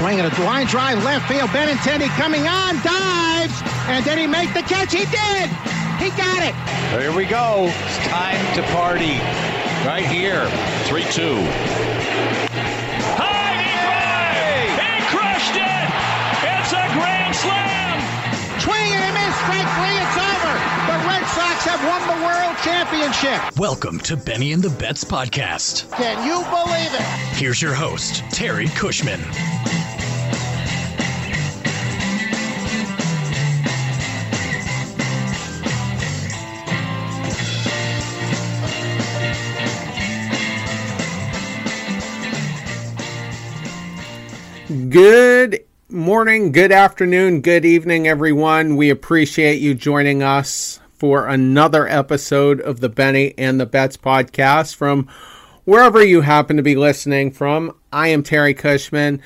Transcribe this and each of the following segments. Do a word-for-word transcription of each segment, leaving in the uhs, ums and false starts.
swing and a line drive left field. Benintendi coming on, dives, and did he make the catch? He did. He got it. Here we go. It's time to party right here. three two. Have won the world championship. Welcome to Benny and the Bets podcast. Can you believe it? Here's your host, Terry Cushman. Good morning, good afternoon, good evening, everyone. We appreciate you joining us for another episode of the Benny and the Bets podcast from wherever you happen to be listening from. I am Terry Cushman,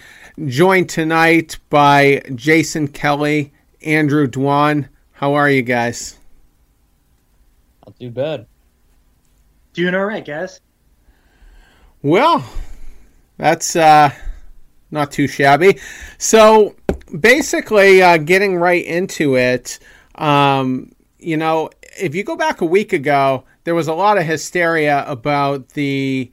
joined tonight by Jason Kelly, Andrew Dwan. How are you guys? Not too bad. Doing all right, guys. Well, that's uh, not too shabby. So basically, uh, getting right into it, um, you know, if you go back a week ago, there was a lot of hysteria about the,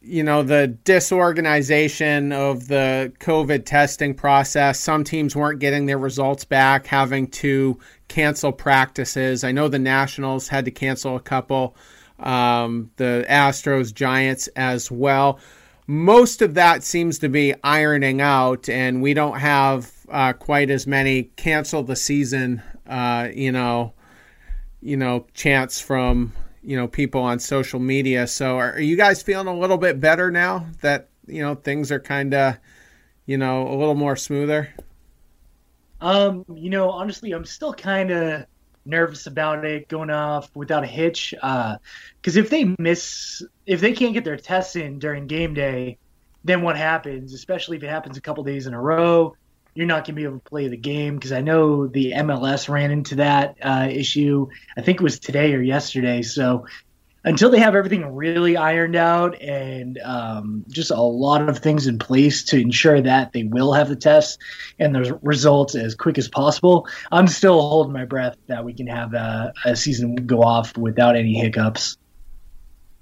you know, the disorganization of the COVID testing process. Some teams weren't getting their results back, having to cancel practices. I know the Nationals had to cancel a couple, um, the Astros, Giants as well. Most of that seems to be ironing out, and we don't have uh, quite as many cancel the season Uh, you know, you know, chants from, you know, people on social media. So are, are you guys feeling a little bit better now that, you know, things are kind of, you know, a little more smoother? Um, you know, honestly, I'm still kind of nervous about it going off without a hitch. Uh, cause if they miss, if they can't get their tests in during game day, then what happens, especially if it happens a couple days in a row, you're not going to be able to play the game, because I know the M L S ran into that uh, issue. I think it was today or yesterday. So until they have everything really ironed out and um, just a lot of things in place to ensure that they will have the tests and the results as quick as possible, I'm still holding my breath that we can have a, a season go off without any hiccups.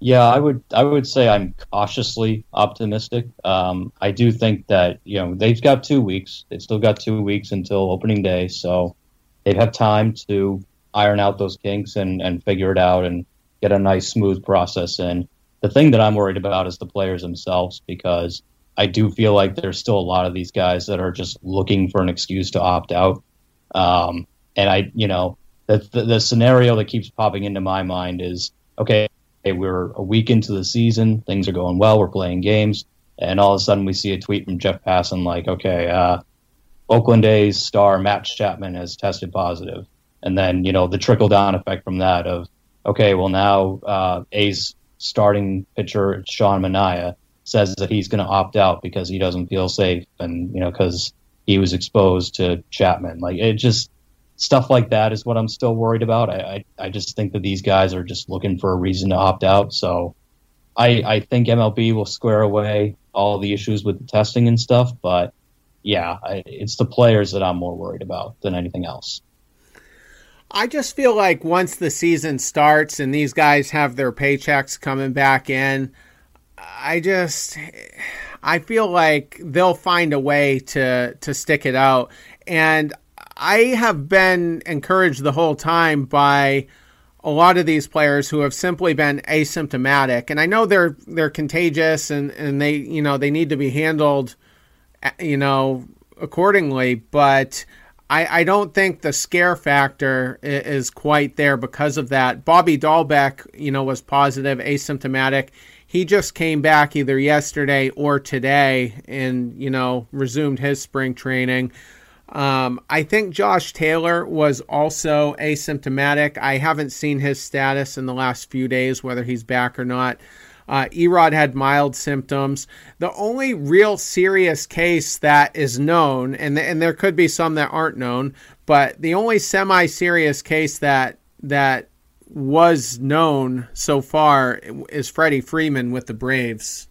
Yeah, I would I would say I'm cautiously optimistic. Um, I do think that, you know, they've got two weeks. They've still got two weeks until opening day, so they'd have time to iron out those kinks and, and figure it out and get a nice, smooth process in. The thing that I'm worried about is the players themselves, because I do feel like there's still a lot of these guys that are just looking for an excuse to opt out. Um, and, I, you know, the, the, the scenario that keeps popping into my mind is, okay, we're a week into the season, things are going well, we're playing games, and all of a sudden we see a tweet from Jeff Passan like, okay, uh, Oakland A's star Matt Chapman has tested positive. And then, you know, the trickle-down effect from that of, okay, well now uh, A's starting pitcher Sean Manaea says that he's going to opt out because he doesn't feel safe and, you know, because he was exposed to Chapman. Like, it just... stuff like that is what I'm still worried about. I, I, I just think that these guys are just looking for a reason to opt out. So I, I think M L B will square away all the issues with the testing and stuff. But, yeah, I, it's the players that I'm more worried about than anything else. I just feel like once the season starts and these guys have their paychecks coming back in, I just I feel like they'll find a way to, to stick it out. And I have been encouraged the whole time by a lot of these players who have simply been asymptomatic. And I know they're they're contagious and, and they, you know, they need to be handled, you know, accordingly. But I, I don't think the scare factor is quite there because of that. Bobby Dahlbeck, you know, was positive, asymptomatic. He just came back either yesterday or today and, you know, resumed his spring training. Um, I think Josh Taylor was also asymptomatic. I haven't seen his status in the last few days, whether he's back or not. Uh, Erod had mild symptoms. The only real serious case that is known, and, th- and there could be some that aren't known, but the only semi-serious case that that was known so far is Freddie Freeman with the Braves.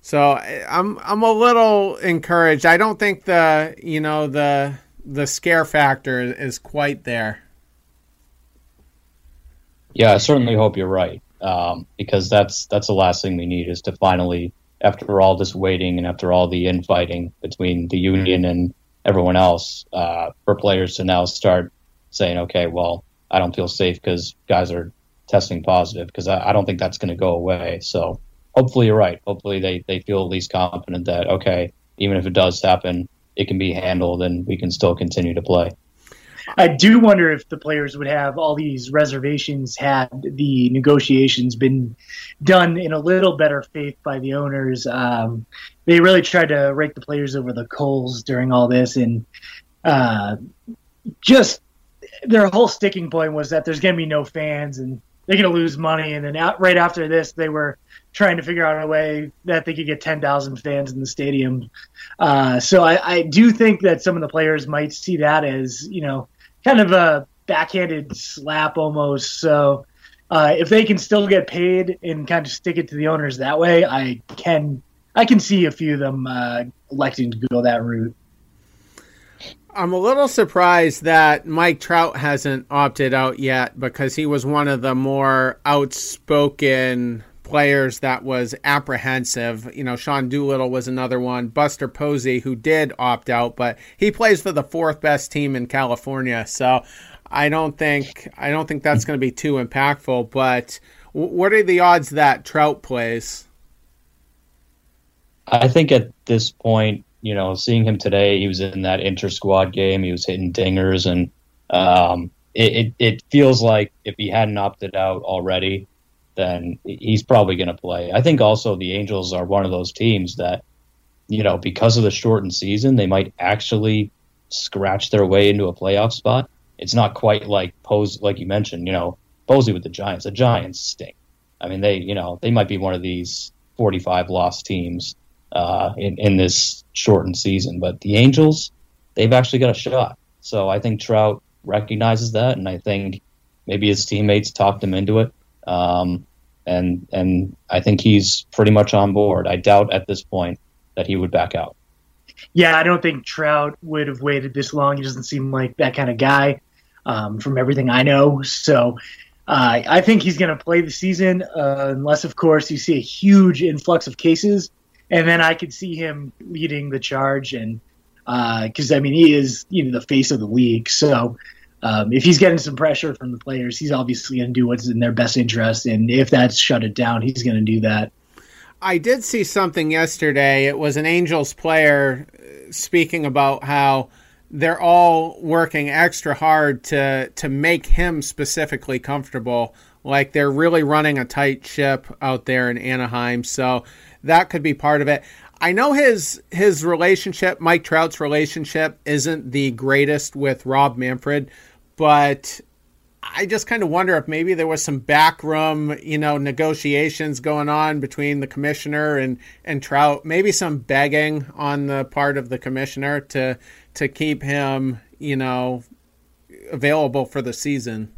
So I'm I'm a little encouraged. I don't think the you know the the scare factor is quite there. Yeah, I certainly hope you're right, um, because that's that's the last thing we need is to finally, after all this waiting and after all the infighting between the union and everyone else, uh, for players to now start saying, okay, well, I don't feel safe because guys are testing positive, because I, I don't think that's going to go away. So hopefully you're right. Hopefully they, they feel at least confident that, okay, even if it does happen, it can be handled and we can still continue to play. I do wonder if the players would have all these reservations had the negotiations been done in a little better faith by the owners. Um, they really tried to rake the players over the coals during all this, and uh, just their whole sticking point was that there's going to be no fans and they're going to lose money. And then out, right after this, they were trying to figure out a way that they could get ten thousand fans in the stadium. Uh, so I, I do think that some of the players might see that as, you know, kind of a backhanded slap almost. So uh, if they can still get paid and kind of stick it to the owners that way, I can I can see a few of them uh, electing to go that route. I'm a little surprised that Mike Trout hasn't opted out yet, because he was one of the more outspoken players that was apprehensive. You know, Sean Doolittle was another one. Buster Posey, who did opt out, but he plays for the fourth best team in California, so I don't think I don't think that's going to be too impactful. But what are the odds that Trout plays? I think at this point, you know, seeing him today, he was in that inter-squad game. He was hitting dingers, and um, it, it it feels like if he hadn't opted out already, then he's probably going to play. I think also the Angels are one of those teams that, you know, because of the shortened season, they might actually scratch their way into a playoff spot. It's not quite like Posey, like you mentioned, you know, Posey with the Giants. The Giants stink. I mean, they, you know, they might be one of these forty-five loss teams uh, in, in this shortened season. But the Angels, they've actually got a shot. So I think Trout recognizes that, and I think maybe his teammates talked him into it. Um, and and I think he's pretty much on board. I doubt at this point that he would back out. Yeah, I don't think Trout would have waited this long. He doesn't seem like that kind of guy, um, from everything I know. So uh, I think he's going to play the season, uh, unless, of course, you see a huge influx of cases. And then I could see him leading the charge. And because, uh, I mean, he is, you know, the face of the league. So Um, if he's getting some pressure from the players, he's obviously going to do what's in their best interest. And if that's shut it down, he's going to do that. I did see something yesterday. It was an Angels player speaking about how they're all working extra hard to, to make him specifically comfortable. Like, they're really running a tight ship out there in Anaheim. So that could be part of it. I know his his relationship, Mike Trout's relationship, isn't the greatest with Rob Manfred, but I just kind of wonder if maybe there was some backroom, you know, negotiations going on between the commissioner and, and Trout, maybe some begging on the part of the commissioner to to keep him, you know, available for the season.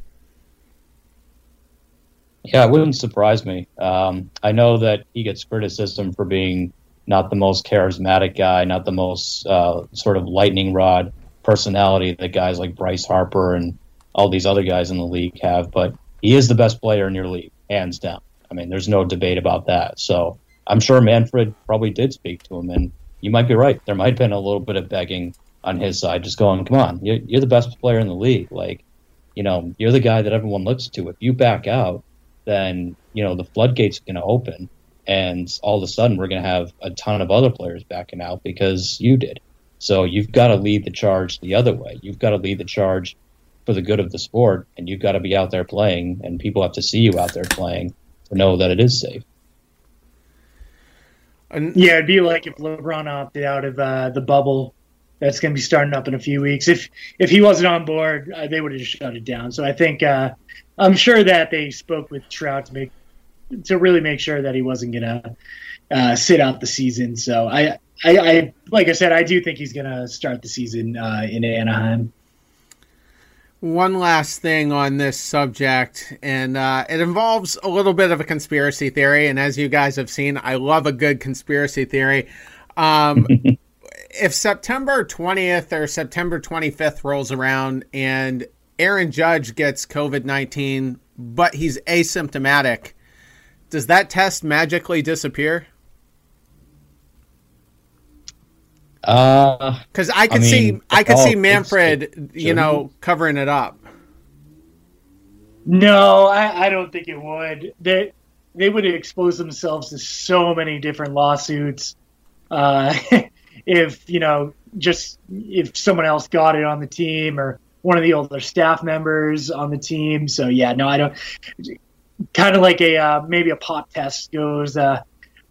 Yeah, it wouldn't surprise me. Um, I know that he gets criticism for being not the most charismatic guy, not the most uh, sort of lightning rod personality that guys like Bryce Harper and all these other guys in the league have, but he is the best player in your league, hands down. I mean, there's no debate about that. So I'm sure Manfred probably did speak to him, and you might be right. There might have been a little bit of begging on his side, just going, come on, you're, you're the best player in the league. Like, you know, you're the guy that everyone looks to. If you back out, then, you know, the floodgates are going to open. And all of a sudden, we're going to have a ton of other players backing out because you did. So you've got to lead the charge the other way. You've got to lead the charge for the good of the sport, and you've got to be out there playing, and people have to see you out there playing to know that it is safe. Yeah, it'd be like if LeBron opted out of uh, the bubble. That's going to be starting up in a few weeks. If if he wasn't on board, uh, they would have just shut it down. So I think uh, I'm sure that they spoke with Trout to make to really make sure that he wasn't going to uh, sit out the season. So, I, I, I, like I said, I do think he's going to start the season uh, in Anaheim. one last thing on this subject, and uh, it involves a little bit of a conspiracy theory. And as you guys have seen, I love a good conspiracy theory. Um, if September twentieth or September twenty-fifth rolls around and Aaron Judge gets COVID nineteen, but he's asymptomatic, does that test magically disappear? Uh, because I could I mean, see, I could see Manfred, it's, it's, you know, covering it up. No, I, I don't think it would. They they would expose themselves to so many different lawsuits. Uh, if you know, just if someone else got it on the team or one of the older staff members on the team. So yeah, no, I don't. Kind of like a uh, maybe a pop test goes. Uh,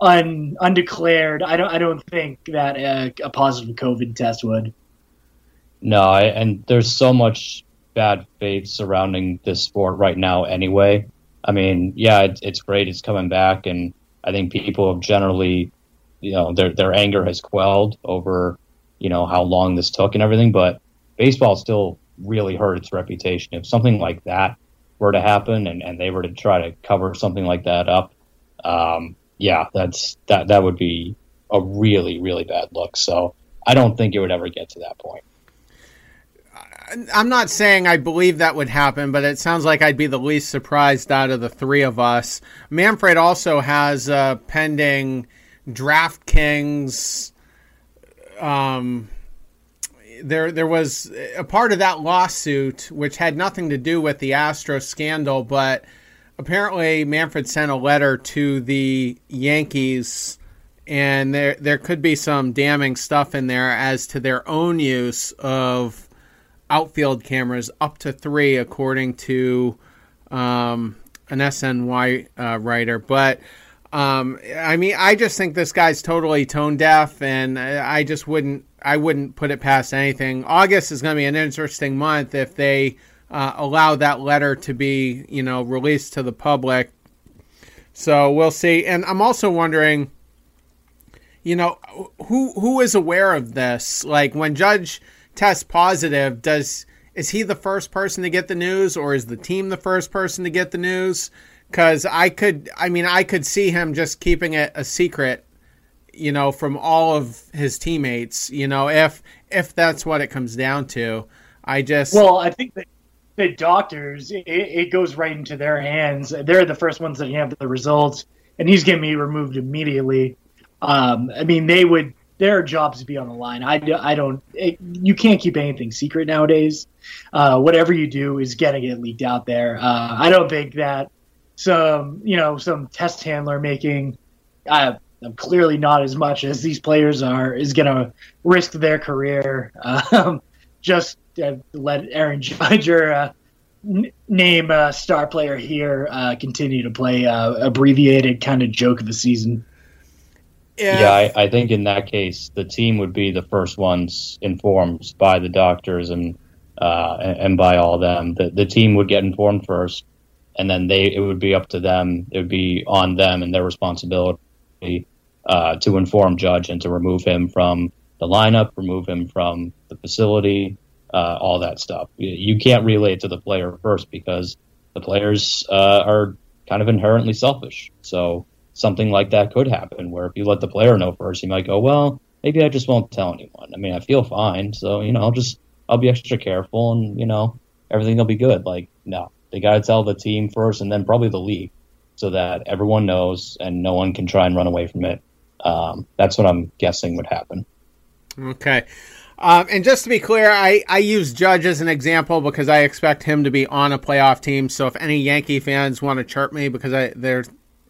Un, undeclared. I don't. I don't think that a, a positive COVID test would. No, I, and there's so much bad faith surrounding this sport right now. Anyway, I mean, yeah, it, it's great. It's coming back, and I think people have generally, you know, their their anger has quelled over, you know, how long this took and everything. But baseball still really hurt its reputation. If something like that were to happen, and, and they were to try to cover something like that up. Um, Yeah, that's that. That would be a really, really bad look. So I don't think it would ever get to that point. I'm not saying I believe that would happen, but it sounds like I'd be the least surprised out of the three of us. Manfred also has a pending DraftKings. Um, there, there was a part of that lawsuit which had nothing to do with the Astro scandal, but. Apparently, Manfred sent a letter to the Yankees, and there there could be some damning stuff in there as to their own use of outfield cameras, up to three, according to um, an S N Y uh, writer. But, um, I mean, I just think this guy's totally tone deaf, and I just wouldn't I wouldn't put it past anything. August is going to be an interesting month if they – Uh, allow that letter to be, you know, released to the public. So we'll see. And I'm also wondering, you know, who who is aware of this? Like when Judge tests positive, does is he the first person to get the news, or is the team the first person to get the news? Because I could, I mean, I could see him just keeping it a secret, you know, from all of his teammates. You know, if if that's what it comes down to, I just well, I think that. The doctors, it, it goes right into their hands. They're the first ones that have the results, and he's going to be removed immediately. Um, I mean, they would their jobs be on the line. I, I don't. It, you can't keep anything secret nowadays. Uh, whatever you do is going to get leaked out there. Uh, I don't think that some you know some test handler making, uh, clearly not as much as these players are, is going to risk their career. Um, just. Let Aaron Judge, or, uh, n- name uh, star player here, uh, continue to play uh, abbreviated kind of joke of the season. Yeah, yeah I, I think in that case, the team would be the first ones informed by the doctors and uh, and by all of them. The, the team would get informed first, and then they it would be up to them. It would be on them and their responsibility uh, to inform Judge and to remove him from the lineup, remove him from the facility. Uh, all that stuff. You can't relay it to the player first because the players uh, are kind of inherently selfish. So something like that could happen where if you let the player know first, he might go, well, maybe I just won't tell anyone. I mean, I feel fine. So, you know, I'll just, I'll be extra careful and, you know, everything will be good. Like, no, they got to tell the team first and then probably the league so that everyone knows and no one can try and run away from it. Um, that's what I'm guessing would happen. Okay. Um, and just to be clear, I, I use Judge as an example because I expect him to be on a playoff team. So if any Yankee fans want to chirp me because I they're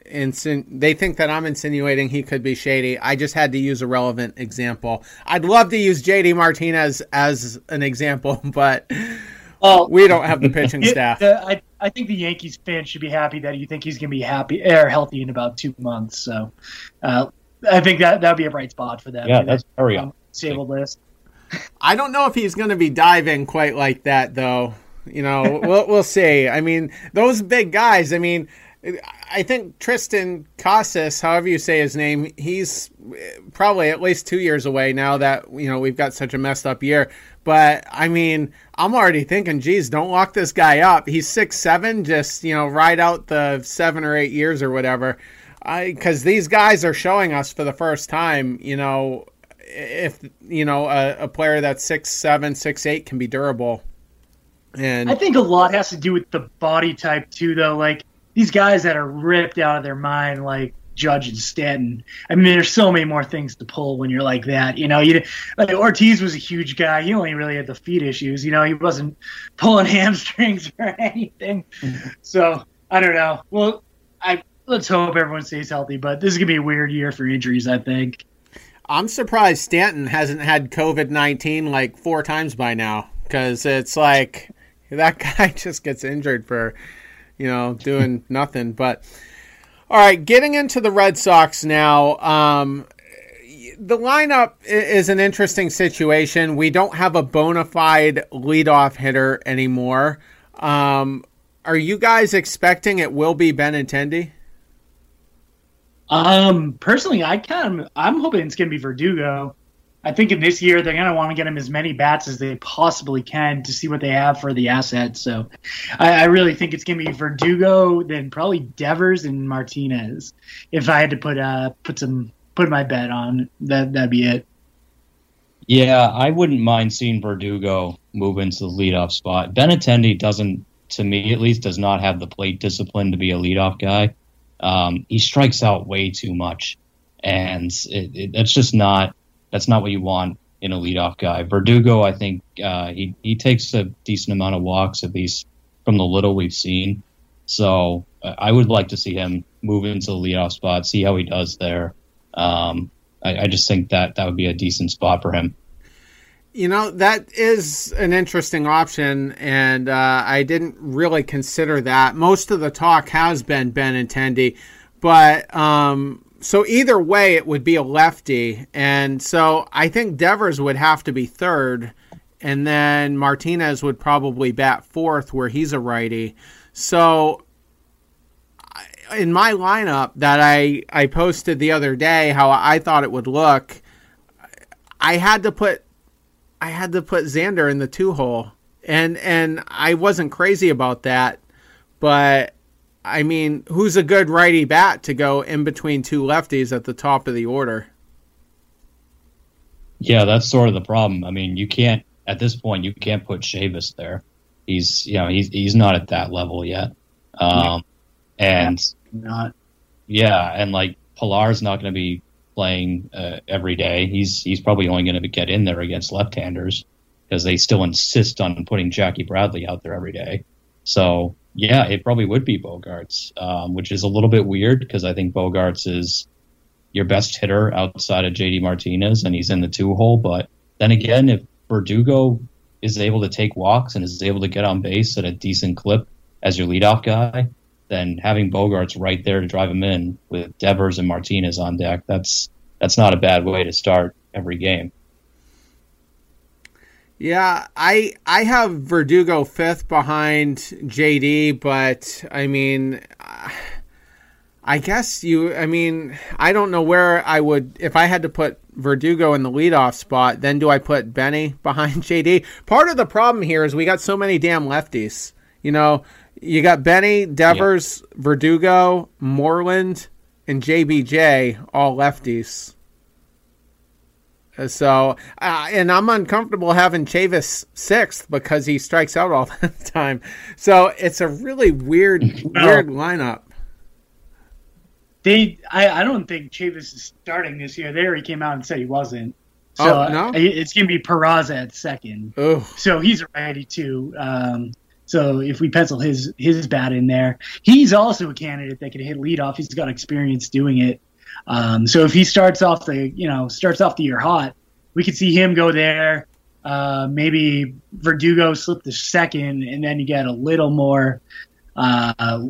insin- they think that I'm insinuating he could be shady, I just had to use a relevant example. I'd love to use J D. Martinez as an example, but oh, we don't have the pitching it, staff. Uh, I, I think the Yankees fans should be happy that you think he's going to be happy or healthy in about two months. So uh, I think that that would be a bright spot for them. Yeah, that's very on disabled list. I don't know if he's going to be diving quite like that, though. You know, we'll we'll see. I mean, those big guys. I mean, I think Tristan Casas, however you say his name, he's probably at least two years away now that, you know, we've got such a messed up year. But, I mean, I'm already thinking, geez, don't lock this guy up. He's six seven, just, you know, ride out the seven or eight years or whatever. Because these guys are showing us for the first time, you know, if, you know, a, a player that's six seven, six eight can be durable. And I think a lot has to do with the body type, too, though. Like, these guys that are ripped out of their mind, like Judge and Stanton. I mean, there's so many more things to pull when you're like that. You know, you like Ortiz was a huge guy. He only really had the feet issues. You know, he wasn't pulling hamstrings or anything. Mm-hmm. So I don't know. Well, I let's hope everyone stays healthy. But this is gonna be a weird year for injuries, I think. I'm surprised Stanton hasn't had COVID nineteen like four times by now, because it's like that guy just gets injured for, you know, doing nothing. But all right, getting into the Red Sox now. Um, the lineup is an interesting situation. We don't have a bona fide leadoff hitter anymore. Um, are you guys expecting it will be Benintendi? Um, personally, I kind of, I'm hoping it's going to be Verdugo. I think in this year, they're going to want to get him as many bats as they possibly can to see what they have for the asset. So I, I really think it's going to be Verdugo, then probably Devers and Martinez. If I had to put uh, put some put my bet on, that, that'd be it. Yeah, I wouldn't mind seeing Verdugo move into the leadoff spot. Benintendi doesn't, to me at least, does not have the plate discipline to be a leadoff guy. Um, he strikes out way too much, and it, it, it's just not... That's not what you want in a leadoff guy. Verdugo, I think uh, he he takes a decent amount of walks, at least from the little we've seen. So uh, I would like to see him move into the leadoff spot, see how he does there. Um, I, I just think that that would be a decent spot for him. You know, that is an interesting option, and uh, I didn't really consider that. Most of the talk has been Benintendi, but... Um, So either way, it would be a lefty. And so I think Devers would have to be third, and then Martinez would probably bat fourth where he's a righty. So in my lineup that I, I posted the other day, how I thought it would look, I had to put I had to put Xander in the two-hole. And, and I wasn't crazy about that, but... I mean, who's a good righty bat to go in between two lefties at the top of the order? Yeah, that's sort of the problem. I mean, you can't, at this point, you can't put Chavis there. He's, you know, he's he's not at that level yet. Um, and not. Yeah, and like Pilar's not going to be playing uh, every day. He's he's probably only going to get in there against left-handers because they still insist on putting Jackie Bradley out there every day. So. Yeah, it probably would be Bogaerts, um, which is a little bit weird because I think Bogaerts is your best hitter outside of J D. Martinez, and he's in the two-hole. But then again, if Verdugo is able to take walks and is able to get on base at a decent clip as your leadoff guy, then having Bogaerts right there to drive him in with Devers and Martinez on deck, that's that's not a bad way to start every game. Yeah, I I have Verdugo fifth behind J D, but I mean, I guess you, I mean, I don't know where I would, if I had to put Verdugo in the leadoff spot, then do I put Benny behind J D? Part of the problem here is we got so many damn lefties. You know, you got Benny, Devers, yeah. Verdugo, Moreland, and J B J, all lefties. So, uh, and I'm uncomfortable having Chavis sixth because he strikes out all the time. So it's a really weird, well, weird lineup. They, I, I don't think Chavis is starting this year. They already came out and said he wasn't. So oh, no? uh, it's going to be Peraza at second. Ooh. So he's a righty too. Um, so if we pencil his, his bat in there, he's also a candidate that could hit leadoff. He's got experience doing it. Um, so if he starts off the, you know, starts off the year hot, we could see him go there. Uh, maybe Verdugo slip the second, and then you get a little more uh,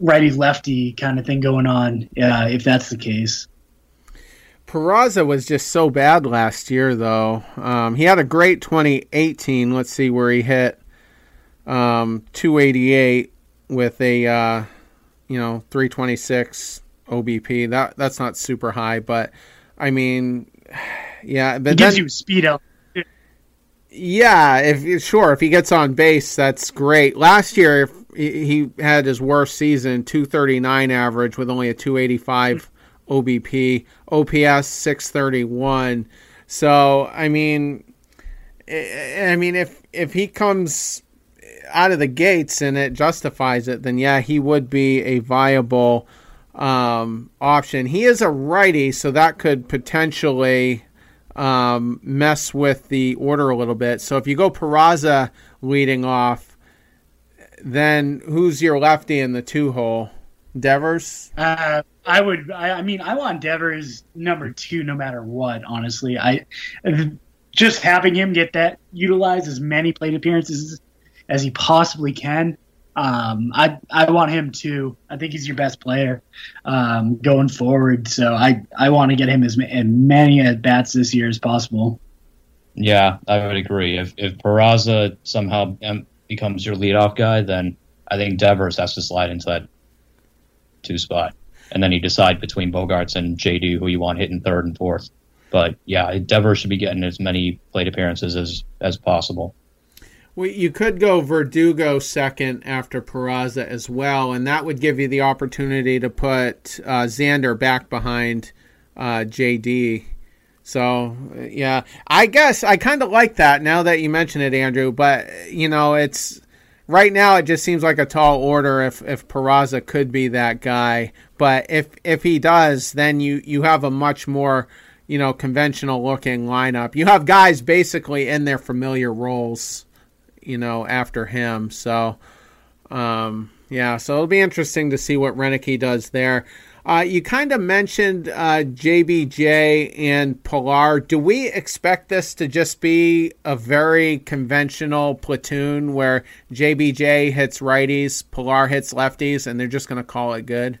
righty-lefty kind of thing going on, uh, if that's the case. Peraza was just so bad last year, though. Um, he had a great twenty eighteen. Let's see where he hit um, two eighty-eight with a uh, you know, three twenty-six O B P. That that's not super high, but I mean, yeah, but it gives then, you speed up. Yeah, if sure, if he gets on base, that's great. Last year, if he had his worst season, two thirty-nine average with only a two eighty-five O B P, O P S six thirty-one. So, I mean, I mean, if if he comes out of the gates and it justifies it, then yeah, he would be a viable um, option. He is a righty, so that could potentially um, mess with the order a little bit. So if you go Peraza leading off, then who's your lefty in the two hole? Devers? Uh, I would. I, I mean, I want Devers number two, no matter what. Honestly, I just having him get that utilize as many plate appearances as he possibly can. Um, I I want him too. I think he's your best player um, going forward. So I, I want to get him as, as many at bats this year as possible. Yeah, I would agree. If if Peraza somehow becomes your leadoff guy, then I think Devers has to slide into that two spot, and then you decide between Bogaerts and J D who you want hitting third and fourth. But yeah, Devers should be getting as many plate appearances as as possible. Well, you could go Verdugo second after Peraza as well, and that would give you the opportunity to put uh, Xander back behind uh, J D. So, yeah, I guess I kind of like that now that you mention it, Andrew. But, you know, it's right now it just seems like a tall order if, if Peraza could be that guy. But if if he does, then you, you have a much more, you know, conventional-looking lineup. You have guys basically in their familiar roles, you know, after him. So, um, yeah, so it'll be interesting to see what Reneke does there. Uh, you kind of mentioned uh, J B J and Pilar. Do we expect this to just be a very conventional platoon where J B J hits righties, Pilar hits lefties, and they're just going to call it good?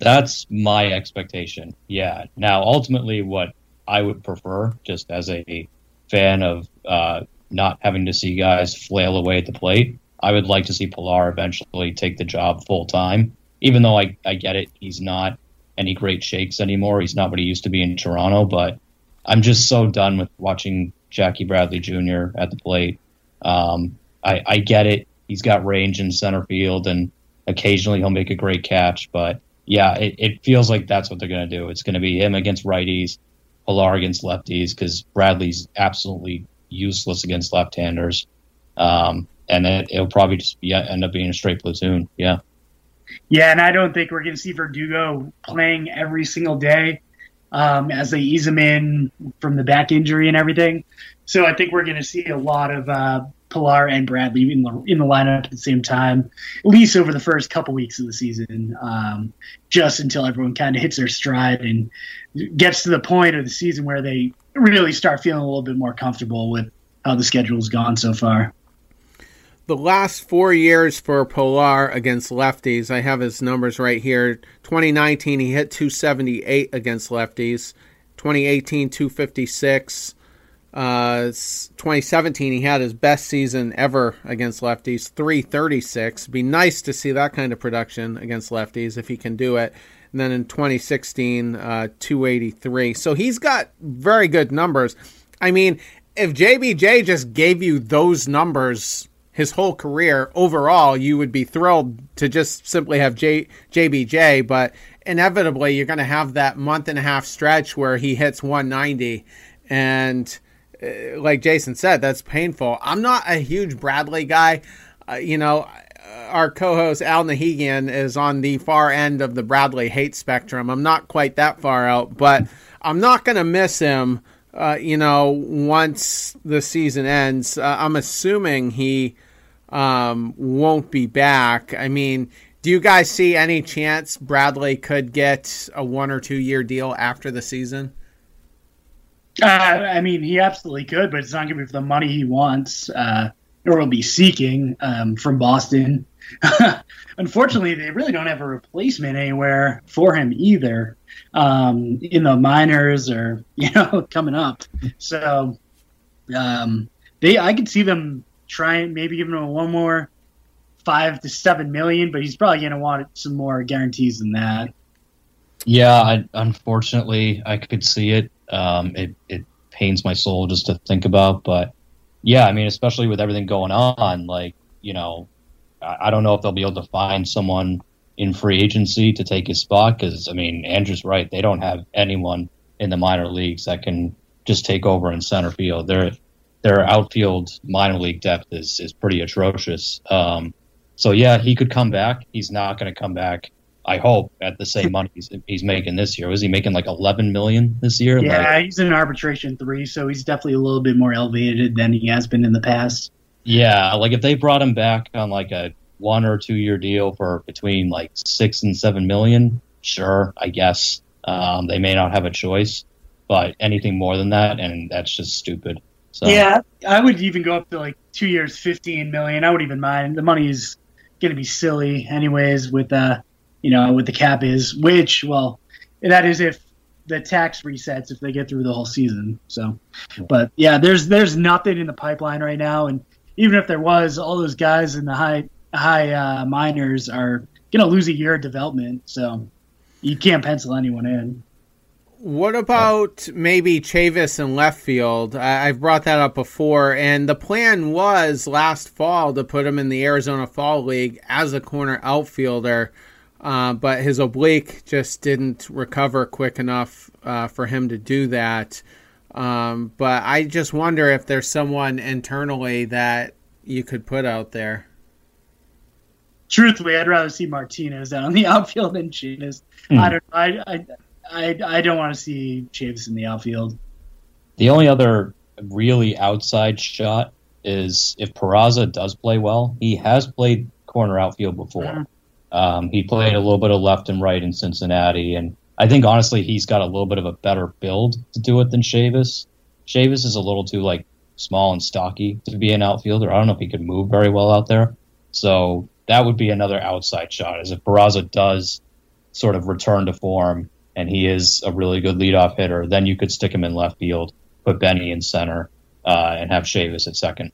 That's my expectation, yeah. Now, ultimately, what I would prefer, just as a fan of uh, not having to see guys flail away at the plate, I would like to see Pilar eventually take the job full time. Even though I, I get it, he's not any great shakes anymore. He's not what he used to be in Toronto, but I'm just so done with watching Jackie Bradley Junior at the plate. Um, I, I get it. He's got range in center field, and occasionally he'll make a great catch. But, yeah, it, it feels like that's what they're going to do. It's going to be him against righties, Pilar against lefties, because Bradley's absolutely useless against left-handers. Um, and it, it'll probably just be, end up being a straight platoon, yeah. Yeah, and I don't think we're going to see Verdugo playing every single day um, as they ease him in from the back injury and everything. So I think we're going to see a lot of uh, Pilar and Bradley in the, in the lineup at the same time, at least over the first couple weeks of the season, um, just until everyone kind of hits their stride and gets to the point of the season where they really start feeling a little bit more comfortable with how the schedule's gone so far. The last four years for Pilar against lefties, I have his numbers right here. twenty nineteen, he hit two seventy-eight against lefties. twenty eighteen, two fifty-six. Uh, twenty seventeen, he had his best season ever against lefties, three thirty-six. Be nice to see that kind of production against lefties if he can do it. And then in twenty sixteen, uh, two eighty-three. So he's got very good numbers. I mean, if J B J just gave you those numbers his whole career, overall, you would be thrilled to just simply have J- JBJ, but inevitably you're going to have that month and a half stretch where he hits one ninety. And uh, like Jason said, that's painful. I'm not a huge Bradley guy. Uh, you know, our co-host Al Nahigian is on the far end of the Bradley hate spectrum. I'm not quite that far out, but I'm not going to miss him. Uh, you know, once the season ends, uh, I'm assuming he um, won't be back. I mean, do you guys see any chance Bradley could get a one or two year deal after the season? Uh, I mean, he absolutely could, but it's not going to be for the money he wants uh, or will be seeking um, from Boston. Unfortunately, they really don't have a replacement anywhere for him either, um, in the minors or, you know, coming up. So um, they, I could see them trying, maybe giving him one more five to seven million, but he's probably going to want some more guarantees than that. Yeah, I, unfortunately, I could see it. Um, it. It pains my soul just to think about, but yeah, I mean, especially with everything going on, like, you know, I, I don't know if they'll be able to find someone in free agency to take his spot, because, I mean, Andrew's right. They don't have anyone in the minor leagues that can just take over in center field. Their their outfield minor league depth is, is pretty atrocious. Um, so, yeah, he could come back. He's not going to come back, I hope, at the same money he's, he's making this year. Was he making like eleven million dollars this year? Yeah, like, he's in arbitration three, so he's definitely a little bit more elevated than he has been in the past. Yeah, like if they brought him back on like a one or two year deal for between like six and seven million, sure, I guess. Um, they may not have a choice, but anything more than that, and that's just stupid. So yeah, I would even go up to like two years, fifteen million. I wouldn't even mind. The money is going to be silly anyways with uh, you know, what the cap is. Which, well, that is if the tax resets, if they get through the whole season. So, but yeah, there's there's nothing in the pipeline right now, and even if there was, all those guys in the high high uh, minors are going to lose a year of development, so you can't pencil anyone in. What about maybe Chavis in left field? I- I've brought that up before, and the plan was last fall to put him in the Arizona Fall League as a corner outfielder, uh, but his oblique just didn't recover quick enough uh, for him to do that. Um, but I just wonder if there's someone internally that you could put out there. Truthfully, I'd rather see Martinez out on the outfield than Chavis. Mm. I don't. I, I I I don't want to see Chavis in the outfield. The only other really outside shot is if Peraza does play well. He has played corner outfield before. Yeah. Um, he played a little bit of left and right in Cincinnati, and I think, honestly, he's got a little bit of a better build to do it than Chavis. Chavis is a little too, like, small and stocky to be an outfielder. I don't know if he could move very well out there. So that would be another outside shot, is if Peraza does sort of return to form and he is a really good leadoff hitter, then you could stick him in left field, put Benny in center, uh, and have Chavis at second.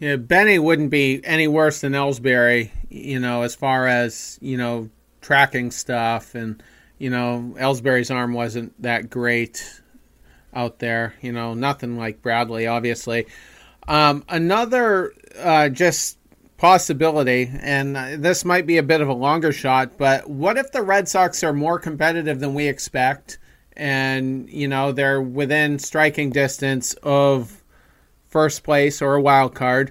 Yeah, Benny wouldn't be any worse than Ellsbury, you know, as far as, you know, tracking stuff and – you know, Ellsbury's arm wasn't that great out there. You know, nothing like Bradley, obviously. Um, another uh, just possibility, and this might be a bit of a longer shot, but what if the Red Sox are more competitive than we expect and, you know, they're within striking distance of first place or a wild card,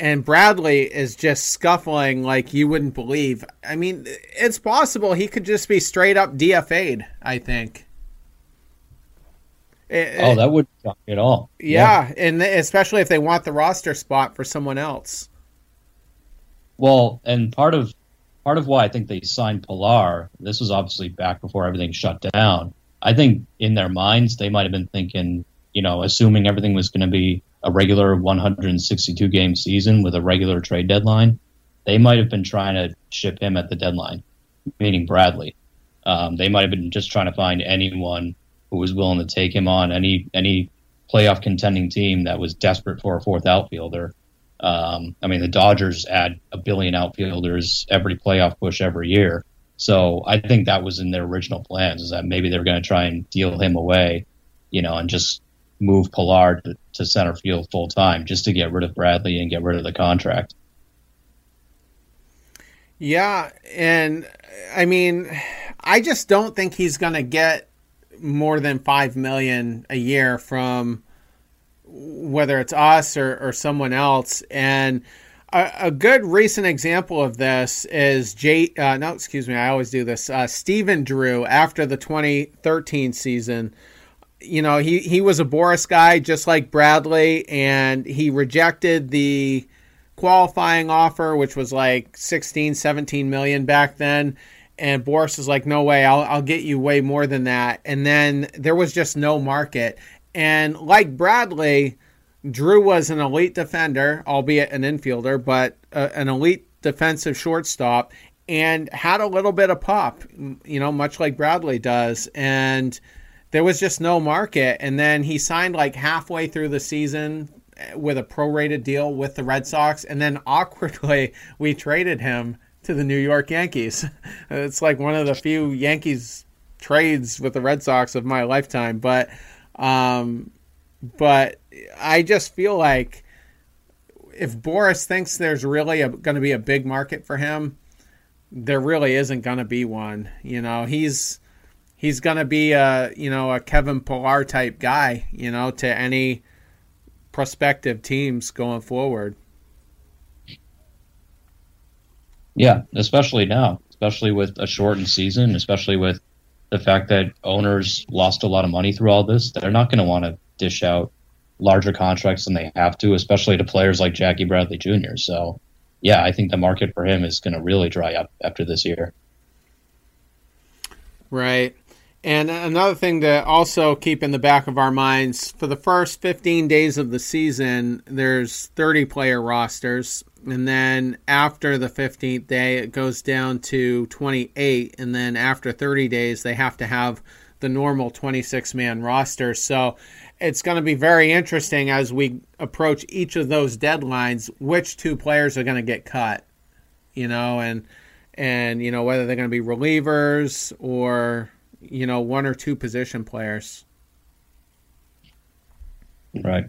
and Bradley is just scuffling like you wouldn't believe? I mean, it's possible he could just be straight up D F A'd, I think. It, oh, that wouldn't shock me at all. Yeah, yeah, and especially if they want the roster spot for someone else. Well, and part of part of why I think they signed Pilar, this was obviously back before everything shut down. I think in their minds they might have been thinking, you know, assuming everything was going to be a regular one hundred sixty-two game season with a regular trade deadline, they might have been trying to ship him at the deadline, meaning Bradley. Um, they might have been just trying to find anyone who was willing to take him on, any any playoff contending team that was desperate for a fourth outfielder. Um, I mean, the Dodgers add a billion outfielders every playoff push every year. So I think that was in their original plans, is that maybe they were going to try and deal him away, you know, and just move Pilar to, to center field full time just to get rid of Bradley and get rid of the contract. Yeah, and I mean, I just don't think he's going to get more than five million dollars a year from whether it's us or, or someone else. And a, a good recent example of this is Jay, uh, no, excuse me, I always do this, uh, Stephen Drew after the twenty thirteen season. You know, he, he was a Boris guy just like Bradley, and he rejected the qualifying offer, which was like sixteen, seventeen million back then. And Boris is like, no way, I'll, I'll get you way more than that. And then there was just no market. And like Bradley, Drew was an elite defender, albeit an infielder, but a, an elite defensive shortstop, and had a little bit of pop, you know, much like Bradley does. And there was just no market, and then he signed like halfway through the season with a prorated deal with the Red Sox, and then awkwardly we traded him to the New York Yankees. It's like one of the few Yankees trades with the Red Sox of my lifetime, but um, but I just feel like if Boris thinks there's really going to be a big market for him, there really isn't going to be one. You know, he's he's going to be a you know a Kevin Pilar type guy, you know, to any prospective teams going forward. Yeah, especially now, especially with a shortened season, especially with the fact that owners lost a lot of money through all this. They're not going to want to dish out larger contracts than they have to, especially to players like Jackie Bradley Junior So, yeah, I think the market for him is going to really dry up after this year. Right. And another thing to also keep in the back of our minds, for the first fifteen days of the season, there's thirty-player rosters. And then after the fifteenth day, it goes down to twenty-eight. And then after thirty days, they have to have the normal twenty-six man roster. So it's going to be very interesting as we approach each of those deadlines, which two players are going to get cut, you know, and, and you know, whether they're going to be relievers or – you know, one or two position players. Right.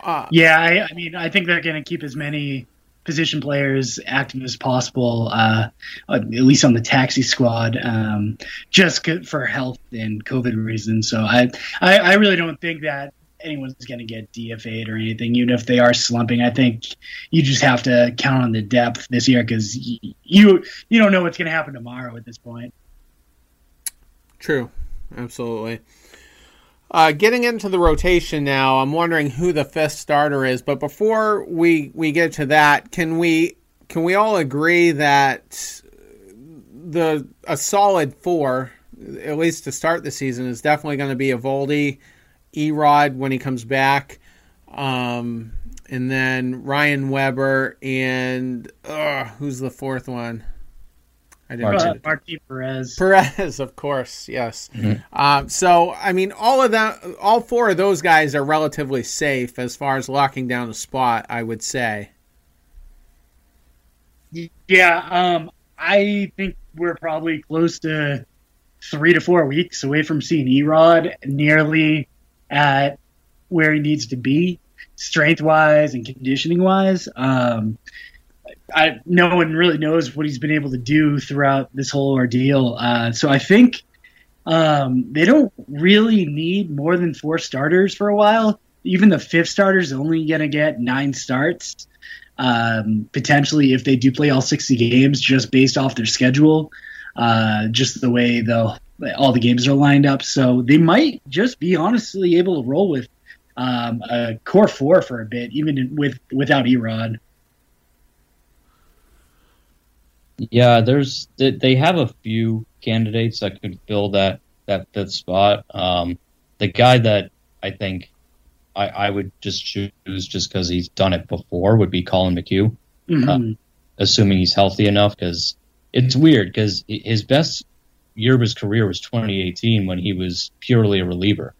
Uh, yeah, I, I mean, I think they're going to keep as many position players active as possible, uh, at least on the taxi squad, um, just for health and COVID reasons. So I, I, I really don't think that anyone's going to get D F A'd or anything, even if they are slumping. I think you just have to count on the depth this year because you, you, you don't know what's going to happen tomorrow at this point. True, absolutely. Uh, getting into the rotation now, I'm wondering who the fifth starter is. But before we, we get to that, can we can we all agree that the a solid four, at least to start the season, is definitely going to be Eovaldi, Erod when he comes back, um, and then Ryan Weber, and uh, who's the fourth one? I didn't Martí Perez. Perez, of course, yes. Mm-hmm. Um, so, I mean, all of that, all four of those guys are relatively safe as far as locking down a spot, I would say. Yeah, um, I think we're probably close to three to four weeks away from seeing Erod nearly at where he needs to be, strength-wise and conditioning-wise. Um I, no one really knows what he's been able to do throughout this whole ordeal. Uh, so I think um, they don't really need more than four starters for a while. Even the fifth starter is only going to get nine starts, um, potentially if they do play all sixty games, just based off their schedule, uh, just the way the, all the games are lined up. So they might just be honestly able to roll with um, a core four for a bit, even with without Erod. Yeah, there's they have a few candidates that could fill that that fifth spot. Um, the guy that I think I, I would just choose just because he's done it before would be Colin McHugh, mm-hmm. uh, assuming he's healthy enough. Because it's weird because his best year of his career was twenty eighteen when he was purely a reliever,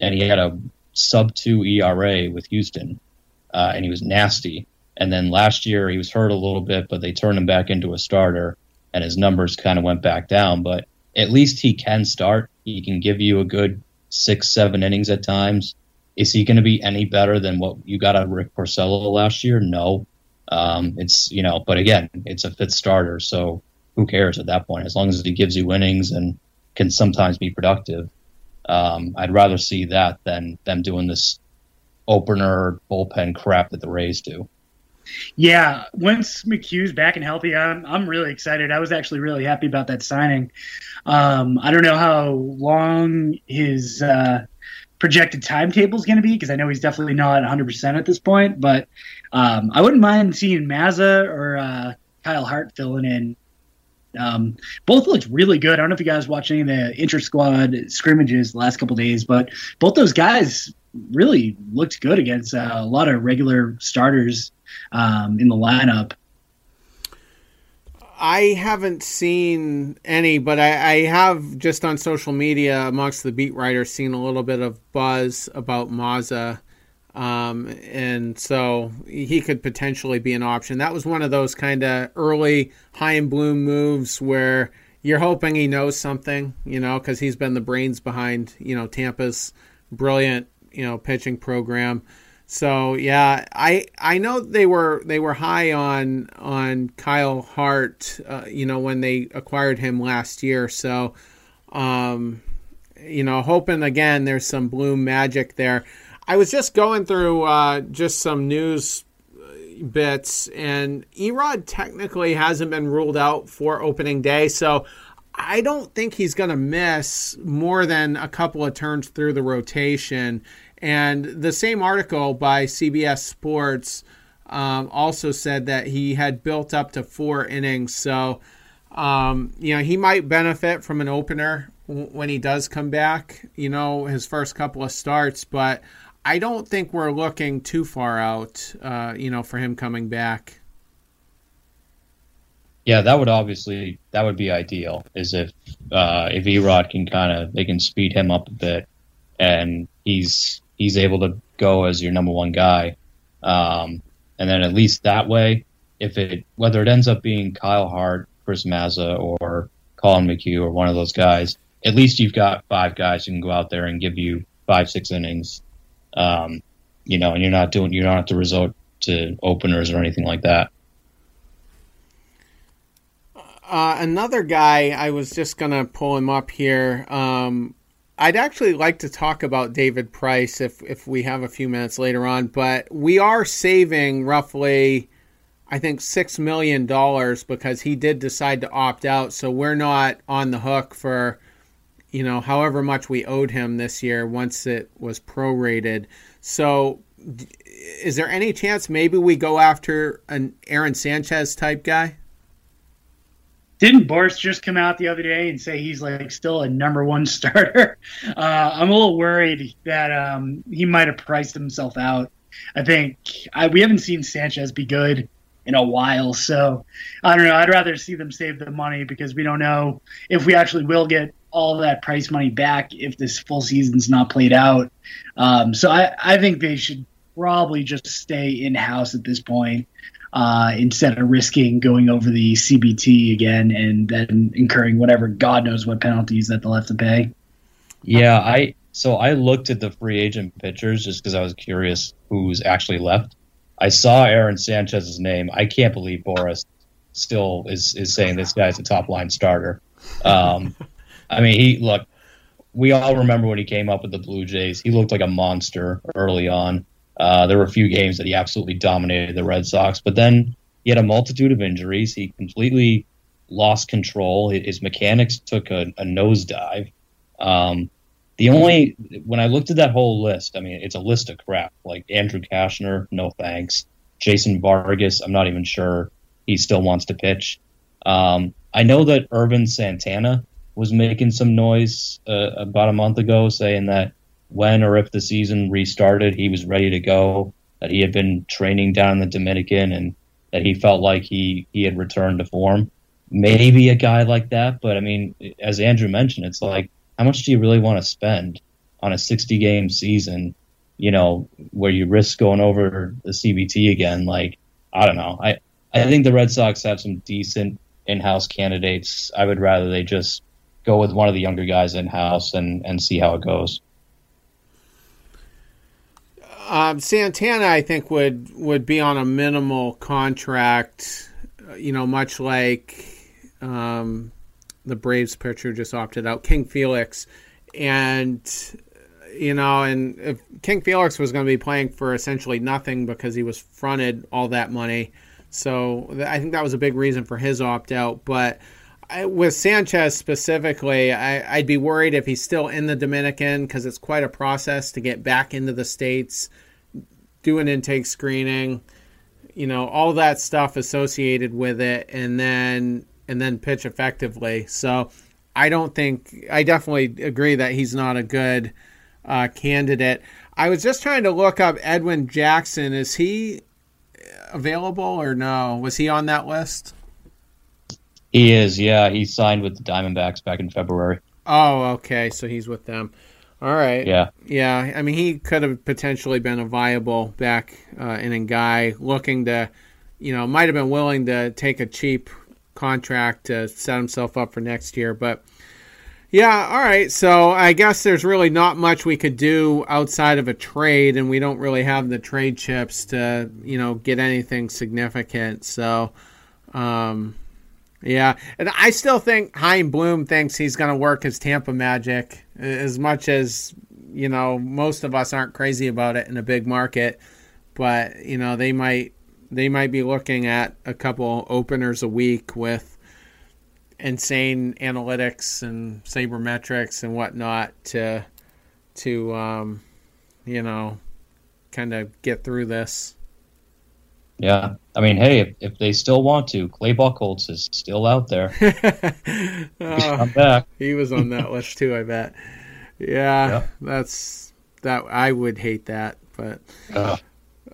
and he had a sub two E R A with Houston, uh, and he was nasty. And then last year he was hurt a little bit, but they turned him back into a starter, and his numbers kind of went back down. But at least he can start. He can give you a good six, seven innings at times. Is he going to be any better than what you got out of Rick Porcello last year? No. Um, it's you know, but again, it's a fifth starter, so who cares at that point? As long as he gives you innings and can sometimes be productive, um, I'd rather see that than them doing this opener bullpen crap that the Rays do. Yeah, once McHugh's back and healthy, I'm I'm really excited. I was actually really happy about that signing. Um, I don't know how long his uh, projected timetable is going to be because I know he's definitely not one hundred percent at this point. But um, I wouldn't mind seeing Mazza or uh, Kyle Hart filling in. Um, both looked really good. I don't know if you guys watched any of the inter-squad scrimmages the last couple days, but both those guys really looked good against uh, a lot of regular starters um, in the lineup. I haven't seen any, but I, I have just on social media amongst the beat writers seen a little bit of buzz about Mazza. Um, and so he could potentially be an option. That was one of those kind of early Chaim Bloom moves where you're hoping he knows something, you know, because he's been the brains behind, you know, Tampa's brilliant, you know, pitching program. So, yeah, I I know they were they were high on on Kyle Hart, uh, you know, when they acquired him last year. So, um, you know, hoping, again, there's some Bloom magic there. I was just going through uh, just some news bits, and Erod technically hasn't been ruled out for opening day, so I don't think he's going to miss more than a couple of turns through the rotation. And the same article by C B S Sports um, also said that he had built up to four innings, so um, you know, he might benefit from an opener w- when he does come back, you know, his first couple of starts, but I don't think we're looking too far out, uh, you know, for him coming back. Yeah, that would obviously, that would be ideal, is if uh, if Erod can kind of, they can speed him up a bit and he's he's able to go as your number one guy. Um, and then at least that way, if it, whether it ends up being Kyle Hart, Chris Mazza, or Colin McHugh, or one of those guys, at least you've got five guys who can go out there and give you five, six innings. Um, you know, and you're not doing, you don't have to resort to openers or anything like that. Uh, another guy, I was just going to pull him up here. Um, I'd actually like to talk about David Price if, if we have a few minutes later on, but we are saving roughly, I think, six million dollars because he did decide to opt out. So we're not on the hook for, you know, however much we owed him this year once it was prorated. So is there any chance maybe we go after an Aaron Sanchez type guy? Didn't Bogaerts just come out the other day and say he's like still a number one starter? Uh, I'm a little worried that um, he might have priced himself out. I think I, we haven't seen Sanchez be good in a while, so I don't know. I'd rather see them save the money because we don't know if we actually will get all that price money back if this full season's not played out. Um, so I, I think they should probably just stay in-house at this point. Uh, instead of risking going over the C B T again and then incurring whatever God knows what penalties that they'll have to pay. Yeah, I so I looked at the free agent pitchers just because I was curious who's actually left. I saw Aaron Sanchez's name. I can't believe Bogaerts still is is saying this guy's a top line starter. Um, I mean, he look. We all remember when he came up with the Blue Jays. He looked like a monster early on. Uh, there were a few games that he absolutely dominated the Red Sox, but then he had a multitude of injuries. He completely lost control. His mechanics took a, a nosedive. Um, the only, when I looked at that whole list, I mean, it's a list of crap. Like Andrew Kashner, no thanks. Jason Vargas, I'm not even sure he still wants to pitch. Um, I know that Irvin Santana was making some noise uh, about a month ago saying that when or if the season restarted, he was ready to go, that he had been training down in the Dominican and that he felt like he, he had returned to form. Maybe a guy like that, but I mean, as Andrew mentioned, it's like, how much do you really want to spend on a sixty-game season, you know, where you risk going over the C B T again? Like, I don't know. I, I think the Red Sox have some decent in-house candidates. I would rather they just go with one of the younger guys in-house and, and see how it goes. Um, Santana, I think, would, would be on a minimal contract, you know, much like um, the Braves pitcher just opted out, King Felix. And, you know, and if King Felix was going to be playing for essentially nothing because he was fronted all that money. So th- I think that was a big reason for his opt-out. But I, with Sanchez specifically, I, I'd be worried if he's still in the Dominican because it's quite a process to get back into the States, do an intake screening, you know, all that stuff associated with it, and then and then pitch effectively. So I don't think – I definitely agree that he's not a good uh, candidate. I was just trying to look up Edwin Jackson. Is he available or no? Was he on that list? He is, yeah. He signed with the Diamondbacks back in February. Oh, okay. So he's with them. All right. Yeah. Yeah. I mean, he could have potentially been a viable back uh, inning guy looking to, you know, might have been willing to take a cheap contract to set himself up for next year. But, yeah, all right. So I guess there's really not much we could do outside of a trade, and we don't really have the trade chips to, you know, get anything significant. So, um, yeah. And I still think Chaim Bloom thinks he's going to work his Tampa magic. As much as, you know, most of us aren't crazy about it in a big market, but, you know, they might they might be looking at a couple openers a week with insane analytics and sabermetrics and whatnot to to um, you know, kind of get through this. Yeah, I mean, hey, if, if they still want to, Clay Buchholz is still out there. Oh, I'm back. He was on that list too, I bet. Yeah, yeah, that's that. I would hate that, but uh.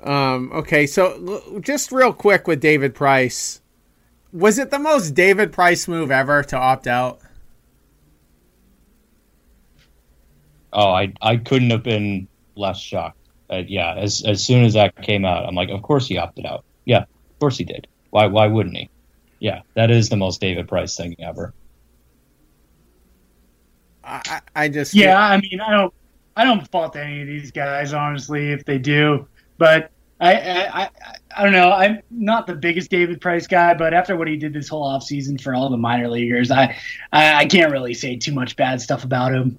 um, okay. So l- just real quick with David Price, was it the most David Price move ever to opt out? Oh, I I couldn't have been less shocked. Uh, yeah, as as soon as that came out, I'm like, of course he opted out. Yeah, of course he did. Why why wouldn't he? Yeah, that is the most David Price thing ever. I I just yeah, feel- I mean, I don't I don't fault any of these guys, honestly, if they do. But I I, I I don't know. I'm not the biggest David Price guy, but after what he did this whole offseason for all the minor leaguers, I I, I can't really say too much bad stuff about him.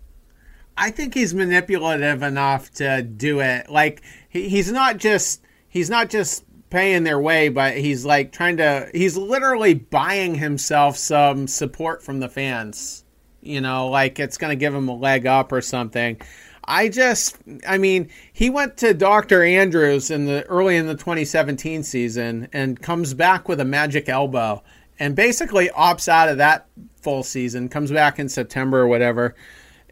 I think he's manipulative enough to do it. Like he, he's not just he's not just paying their way, but he's like trying to he's literally buying himself some support from the fans. You know, like it's going to give him a leg up or something. I just I mean, he went to Doctor Andrews in the early in the twenty seventeen season and comes back with a magic elbow and basically opts out of that full season, comes back in September or whatever.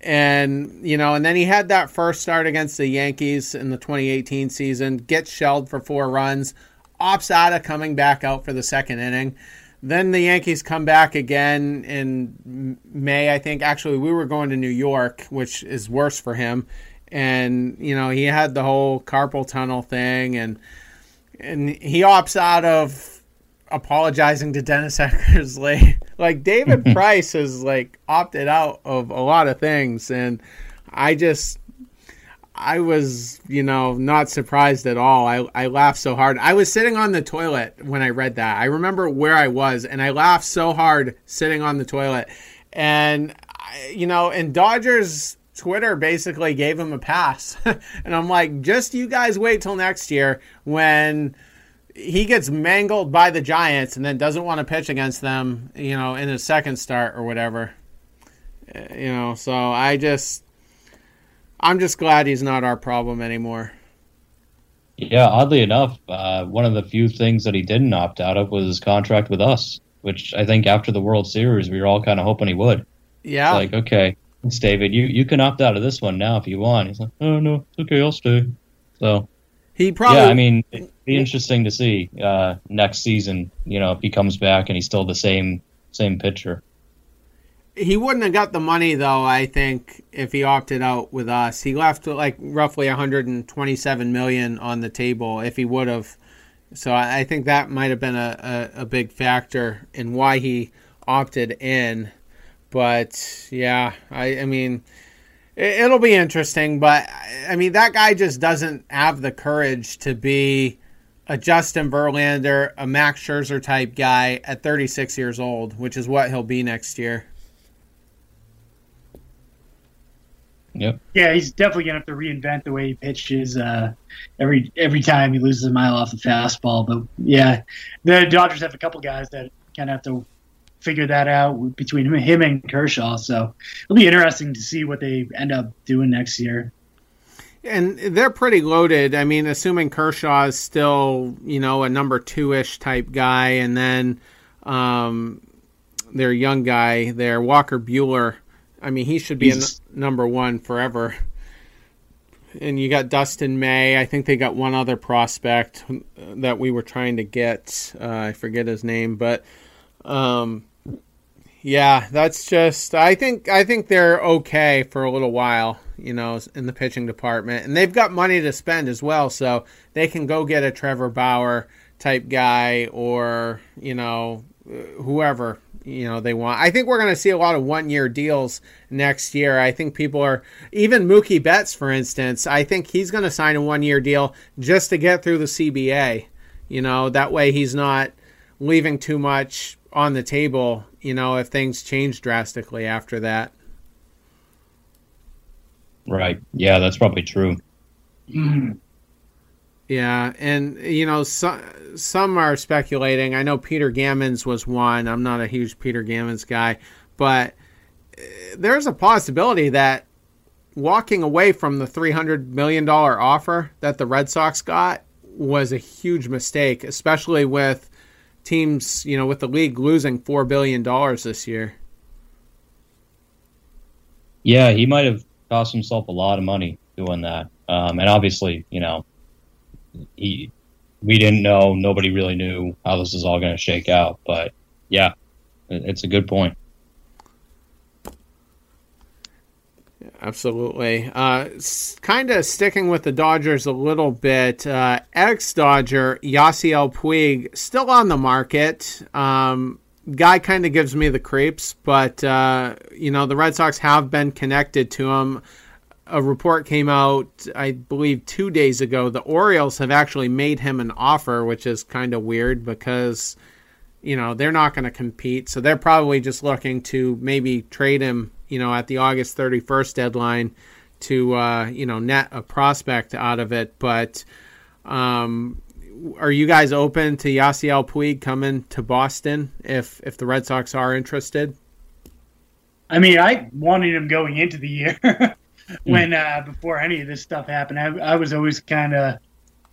And, you know, and then he had that first start against the Yankees in the twenty eighteen season, gets shelled for four runs, opts out of coming back out for the second inning. Then the Yankees come back again in May, I think. Actually, we were going to New York, which is worse for him. And, you know, he had the whole carpal tunnel thing, and and he opts out of apologizing to Dennis Eckersley. Like, David Price has, like, opted out of a lot of things, and I just, I was, you know, not surprised at all. I, I laughed so hard. I was sitting on the toilet when I read that. I remember where I was, and I laughed so hard sitting on the toilet. And, I, you know, and Dodgers Twitter basically gave him a pass. And I'm like, just you guys wait till next year when he gets mangled by the Giants and then doesn't want to pitch against them, you know, in his second start or whatever. You know, so I just, I'm just glad he's not our problem anymore. Yeah, oddly enough, uh, one of the few things that he didn't opt out of was his contract with us, which I think after the World Series, we were all kind of hoping he would. Yeah. It's like, okay, thanks, David, you, you can opt out of this one now if you want. He's like, oh, no, it's okay, I'll stay. So he probably, yeah, I mean, it'd be interesting to see uh, next season, you know, if he comes back and he's still the same same pitcher. He wouldn't have got the money, though, I think, if he opted out with us. He left, like, roughly one hundred twenty-seven million dollars on the table if he would have. So I think that might have been a, a, a big factor in why he opted in. But, yeah, I, I mean, it'll be interesting, but, I mean, that guy just doesn't have the courage to be a Justin Verlander, a Max Scherzer type guy at thirty-six years old, which is what he'll be next year. Yep. Yeah, he's definitely going to have to reinvent the way he pitches uh, every every time he loses a mile off the fastball. But, yeah, the Dodgers have a couple guys that kind of have to figure that out between him, him and Kershaw. So it'll be interesting to see what they end up doing next year. And they're pretty loaded. I mean, assuming Kershaw is still, you know, a number two-ish type guy, and then um, their young guy there, Walker Buehler, I mean, he should be a n- number one forever. And you got Dustin May. I think they got one other prospect that we were trying to get. Uh, I forget his name, but Um, yeah, that's just, I think, I think they're okay for a little while. you know, in the pitching department. And they've got money to spend as well, so they can go get a Trevor Bauer type guy or, you know, whoever, you know, they want. I think we're going to see a lot of one-year deals next year. I think people are, even Mookie Betts, for instance, I think he's going to sign a one-year deal just to get through the C B A. You know, that way he's not leaving too much on the table, you know, if things change drastically after that. Right. Yeah, that's probably true. Yeah, and, you know, so, some are speculating. I know Peter Gammons was one. I'm not a huge Peter Gammons guy. But there's a possibility that walking away from the three hundred million dollars offer that the Red Sox got was a huge mistake, especially with teams, you know, with the league losing four billion dollars this year. Yeah, he might have cost himself a lot of money doing that. Um, and obviously, you know, He, we didn't know, nobody really knew how this is all going to shake out. But, yeah, it's a good point. Absolutely. Uh, kind of sticking with the Dodgers a little bit, uh, ex-Dodger Yasiel Puig still on the market. Um, guy kind of gives me the creeps, but, uh, you know, the Red Sox have been connected to him. A report came out, I believe, two days ago. The Orioles have actually made him an offer, which is kind of weird because, you know, they're not going to compete. So they're probably just looking to maybe trade him, you know, at the August thirty-first deadline to, uh, you know, net a prospect out of it. But um, are you guys open to Yasiel Puig coming to Boston if, if the Red Sox are interested? I mean, I wanted him going into the year. When uh, before any of this stuff happened, I, I was always kind of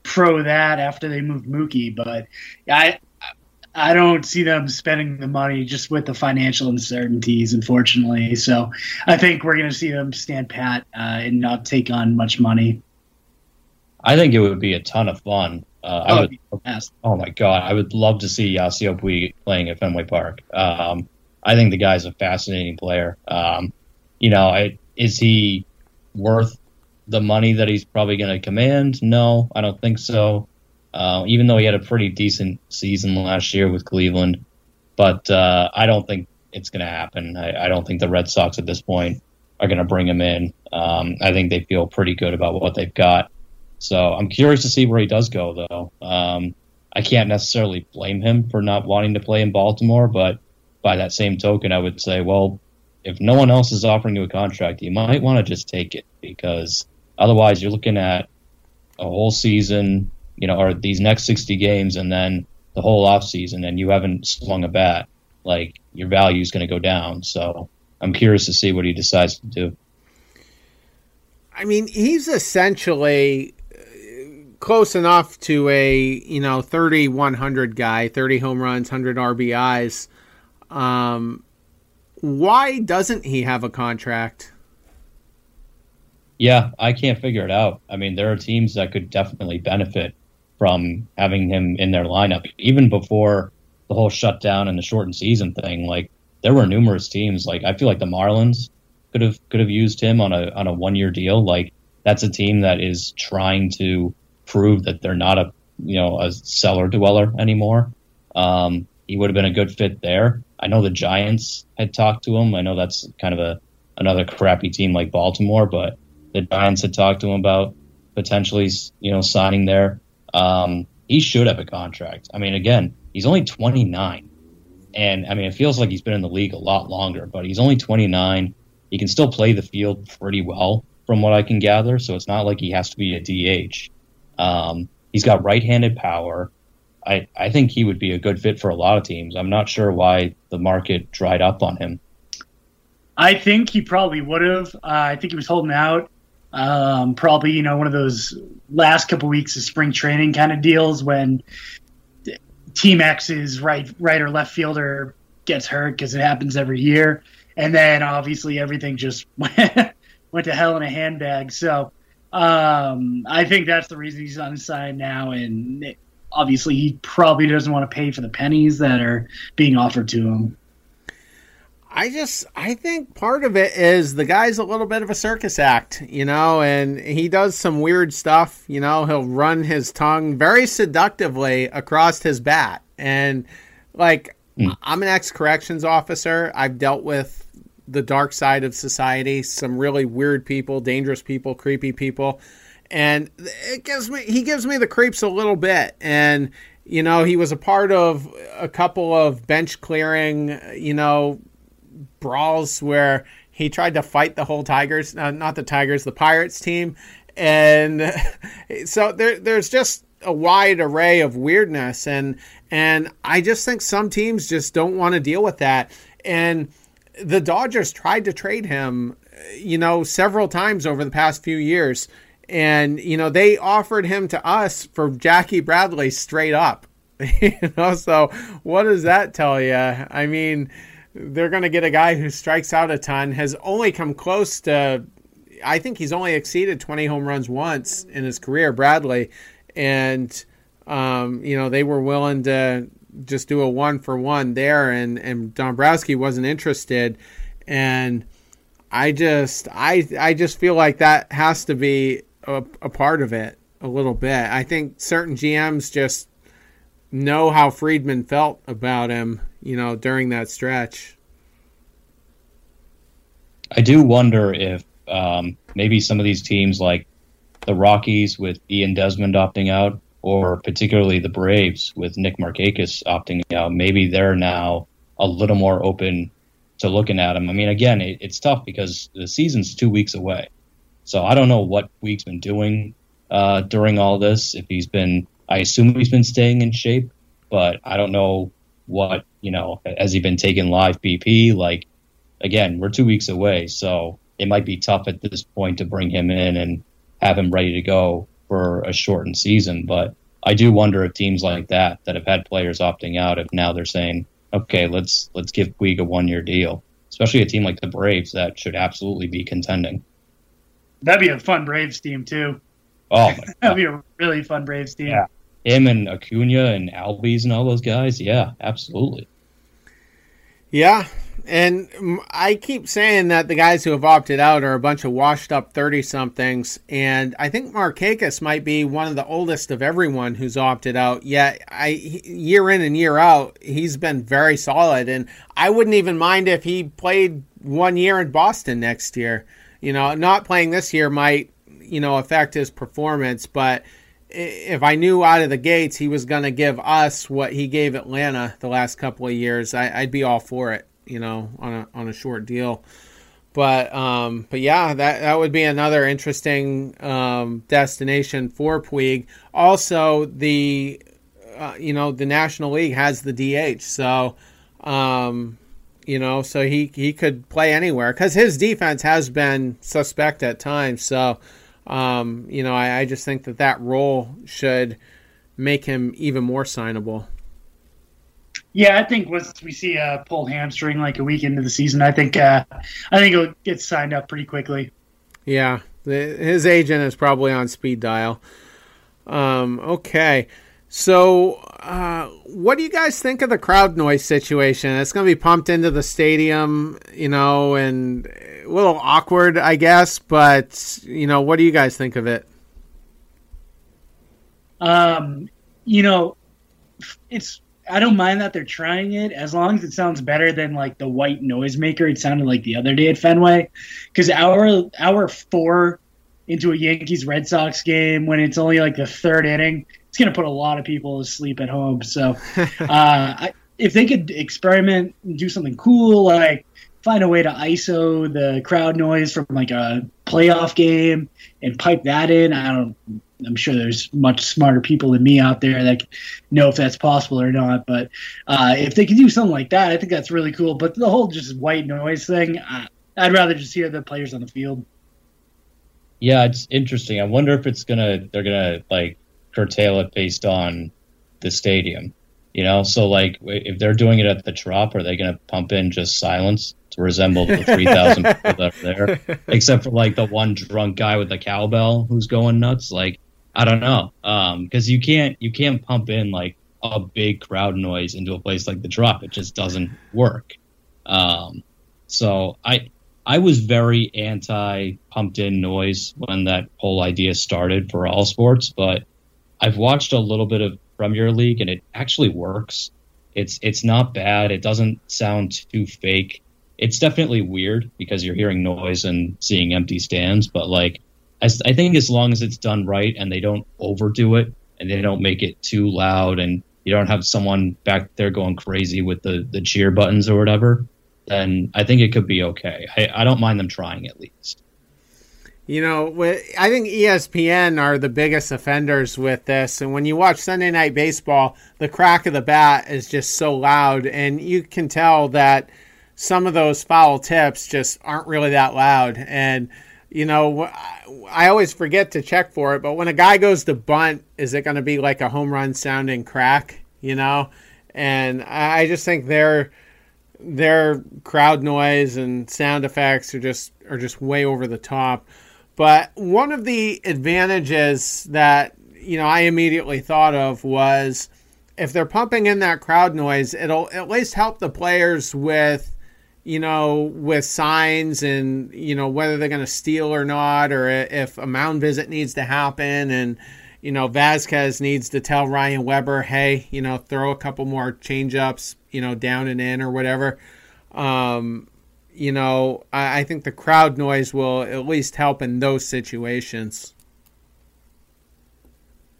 pro that after they moved Mookie, but I I don't see them spending the money just with the financial uncertainties, unfortunately. So I think we're going to see them stand pat uh, and not take on much money. I think it would be a ton of fun. Uh, oh, I would, oh my God, I would love to see Yasiel Puig playing at Fenway Park. Um, I think the guy's a fascinating player. Um, you know, I, is he worth the money that he's probably going to command? No, I don't think so. Uh, even though he had a pretty decent season last year with Cleveland, but uh, I don't think it's going to happen. I, I don't think the Red Sox at this point are going to bring him in. Um, I think they feel pretty good about what they've got. So I'm curious to see where he does go, though. Um, I can't necessarily blame him for not wanting to play in Baltimore, but by that same token, I would say, well, if no one else is offering you a contract, you might want to just take it because otherwise you're looking at a whole season, you know, or these next sixty games and then the whole offseason, and you haven't swung a bat. Like, your value is going to go down. So I'm curious to see what he decides to do. I mean, he's essentially close enough to a, you know, thirty one hundred guy, thirty home runs, one hundred R B Is. Um, Why doesn't he have a contract? Yeah, I can't figure it out. I mean, there are teams that could definitely benefit from having him in their lineup. Even before the whole shutdown and the shortened season thing, like there were numerous teams. Like I feel like the Marlins could have could have used him on a on a one year deal. Like that's a team that is trying to prove that they're not a you know a cellar dweller anymore. Um, he would have been a good fit there. I know the Giants had talked to him. I know that's kind of a another crappy team like Baltimore, but the Giants had talked to him about potentially, you know, signing there. Um, he should have a contract. I mean, again, he's only twenty-nine. And, I mean, it feels like he's been in the league a lot longer, but he's only twenty-nine. He can still play the field pretty well from what I can gather, so it's not like he has to be a D H. Um, he's got right-handed power. I, I think he would be a good fit for a lot of teams. I'm not sure why the market dried up on him. I think he probably would have. Uh, I think he was holding out. Um, probably, you know, one of those last couple weeks of spring training kind of deals when Team X's right, right or left fielder gets hurt because it happens every year. And then obviously everything just went, went to hell in a handbag. So um, I think that's the reason he's unsigned now. And it, obviously, he probably doesn't want to pay for the pennies that are being offered to him. I just, I think part of it is the guy's a little bit of a circus act, you know, and he does some weird stuff, you know, he'll run his tongue very seductively across his bat. And like, mm. I'm an ex-corrections officer. I've dealt with the dark side of society, some really weird people, dangerous people, creepy people. And it gives me, he gives me the creeps a little bit. And, you know, he was a part of a couple of bench clearing, you know, brawls where he tried to fight the whole Tigers, uh, not the Tigers, the Pirates team. And so there, there's just a wide array of weirdness. And, and I just think some teams just don't want to deal with that. And the Dodgers tried to trade him, you know, several times over the past few years. And, you know, they offered him to us for Jackie Bradley straight up, you know? So what does that tell you? I mean, they're going to get a guy who strikes out a ton, has only come close to, I think he's only exceeded twenty home runs once in his career, Bradley. And, um, you know, they were willing to just do a one for one there. And, and Dombrowski wasn't interested. And I just, I, I just feel like that has to be a, a part of it a little bit. I think certain G Ms just know how Friedman felt about him, you know, during that stretch. I do wonder if um, maybe some of these teams like the Rockies with Ian Desmond opting out, or particularly the Braves with Nick Markakis opting out, maybe they're now a little more open to looking at him. I mean, again, it, it's tough because the season's two weeks away. So I don't know what Puig's been doing uh, during all this. If he's been, I assume he's been staying in shape, but I don't know what, you know, has he been taking live B P? Like, again, we're two weeks away, so it might be tough at this point to bring him in and have him ready to go for a shortened season. But I do wonder if teams like that, that have had players opting out, if now they're saying, okay, let's let's give Puig a one-year deal, especially a team like the Braves that should absolutely be contending. That'd be a fun Braves team, too. Oh, my God. That'd be a really fun Braves team. Yeah. Him and Acuna and Albies and all those guys. Yeah, absolutely. Yeah. And I keep saying that the guys who have opted out are a bunch of washed up thirty somethings. And I think Markakis might be one of the oldest of everyone who's opted out. Yet I, year in and year out, he's been very solid. And I wouldn't even mind if he played one year in Boston next year. You know, not playing this year might, you know, affect his performance, but if I knew out of the gates he was going to give us what he gave Atlanta the last couple of years, I, I'd be all for it, you know, on a on a short deal. But um, but yeah, that that would be another interesting um, destination for Puig. Also, the uh, you know the National League has the D H, so um, you know, so he he could play anywhere because his defense has been suspect at times. So. Um, you know, I, I just think that that role should make him even more signable. Yeah, I think once we see a uh, pulled hamstring like a week into the season, I think uh, I think he'll get signed up pretty quickly. Yeah, the, his agent is probably on speed dial. Um, okay, so uh, what do you guys think of the crowd noise situation? It's going to be pumped into the stadium, you know, and a little awkward, I guess, but, you know, what do you guys think of it? Um, you know, it's, I don't mind that they're trying it as long as it sounds better than like the white noisemaker it sounded like the other day at Fenway. Because hour, hour four into a Yankees Red Sox game when it's only like the third inning, it's going to put a lot of people to sleep at home. So uh, I, if they could experiment and do something cool, like, find a way to I S O the crowd noise from like a playoff game and pipe that in. I don't, I'm sure there's much smarter people than me out there that know if that's possible or not. But uh, if they can do something like that, I think that's really cool. But the whole just white noise thing, I, I'd rather just hear the players on the field. Yeah, it's interesting. I wonder if it's gonna, they're gonna like curtail it based on the stadium. You know, so like if they're doing it at the Trop, are they going to pump in just silence to resemble the three thousand people that are there? Except for like the one drunk guy with the cowbell who's going nuts. Like, I don't know. Um, cause you can't, you can't pump in like a big crowd noise into a place like the Trop. It just doesn't work. Um, So I I was very anti-pumped-in noise when that whole idea started for all sports, but I've watched a little bit of Premier League, and it actually works. It's it's not bad. It doesn't sound too fake. It's definitely weird because you're hearing noise and seeing empty stands, but like as, I think as long as it's done right and they don't overdo it and they don't make it too loud and you don't have someone back there going crazy with the, the cheer buttons or whatever, then I think it could be okay. I, I don't mind them trying at least. You know, I think E S P N are the biggest offenders with this. And when you watch Sunday Night Baseball, the crack of the bat is just so loud. And you can tell that some of those foul tips just aren't really that loud. And, you know, I always forget to check for it. But when a guy goes to bunt, is it going to be like a home run sounding crack, you know? And I just think they're... their crowd noise and sound effects are just are just way over the top. But one of the advantages that, you know, I immediately thought of was if they're pumping in that crowd noise, it'll at least help the players with, you know, with signs and, you know, whether they're going to steal or not, or if a mound visit needs to happen and, you know, Vasquez needs to tell Ryan Weber, hey, you know, throw a couple more change-ups, you know, down and in or whatever. Um, you know, I, I think the crowd noise will at least help in those situations.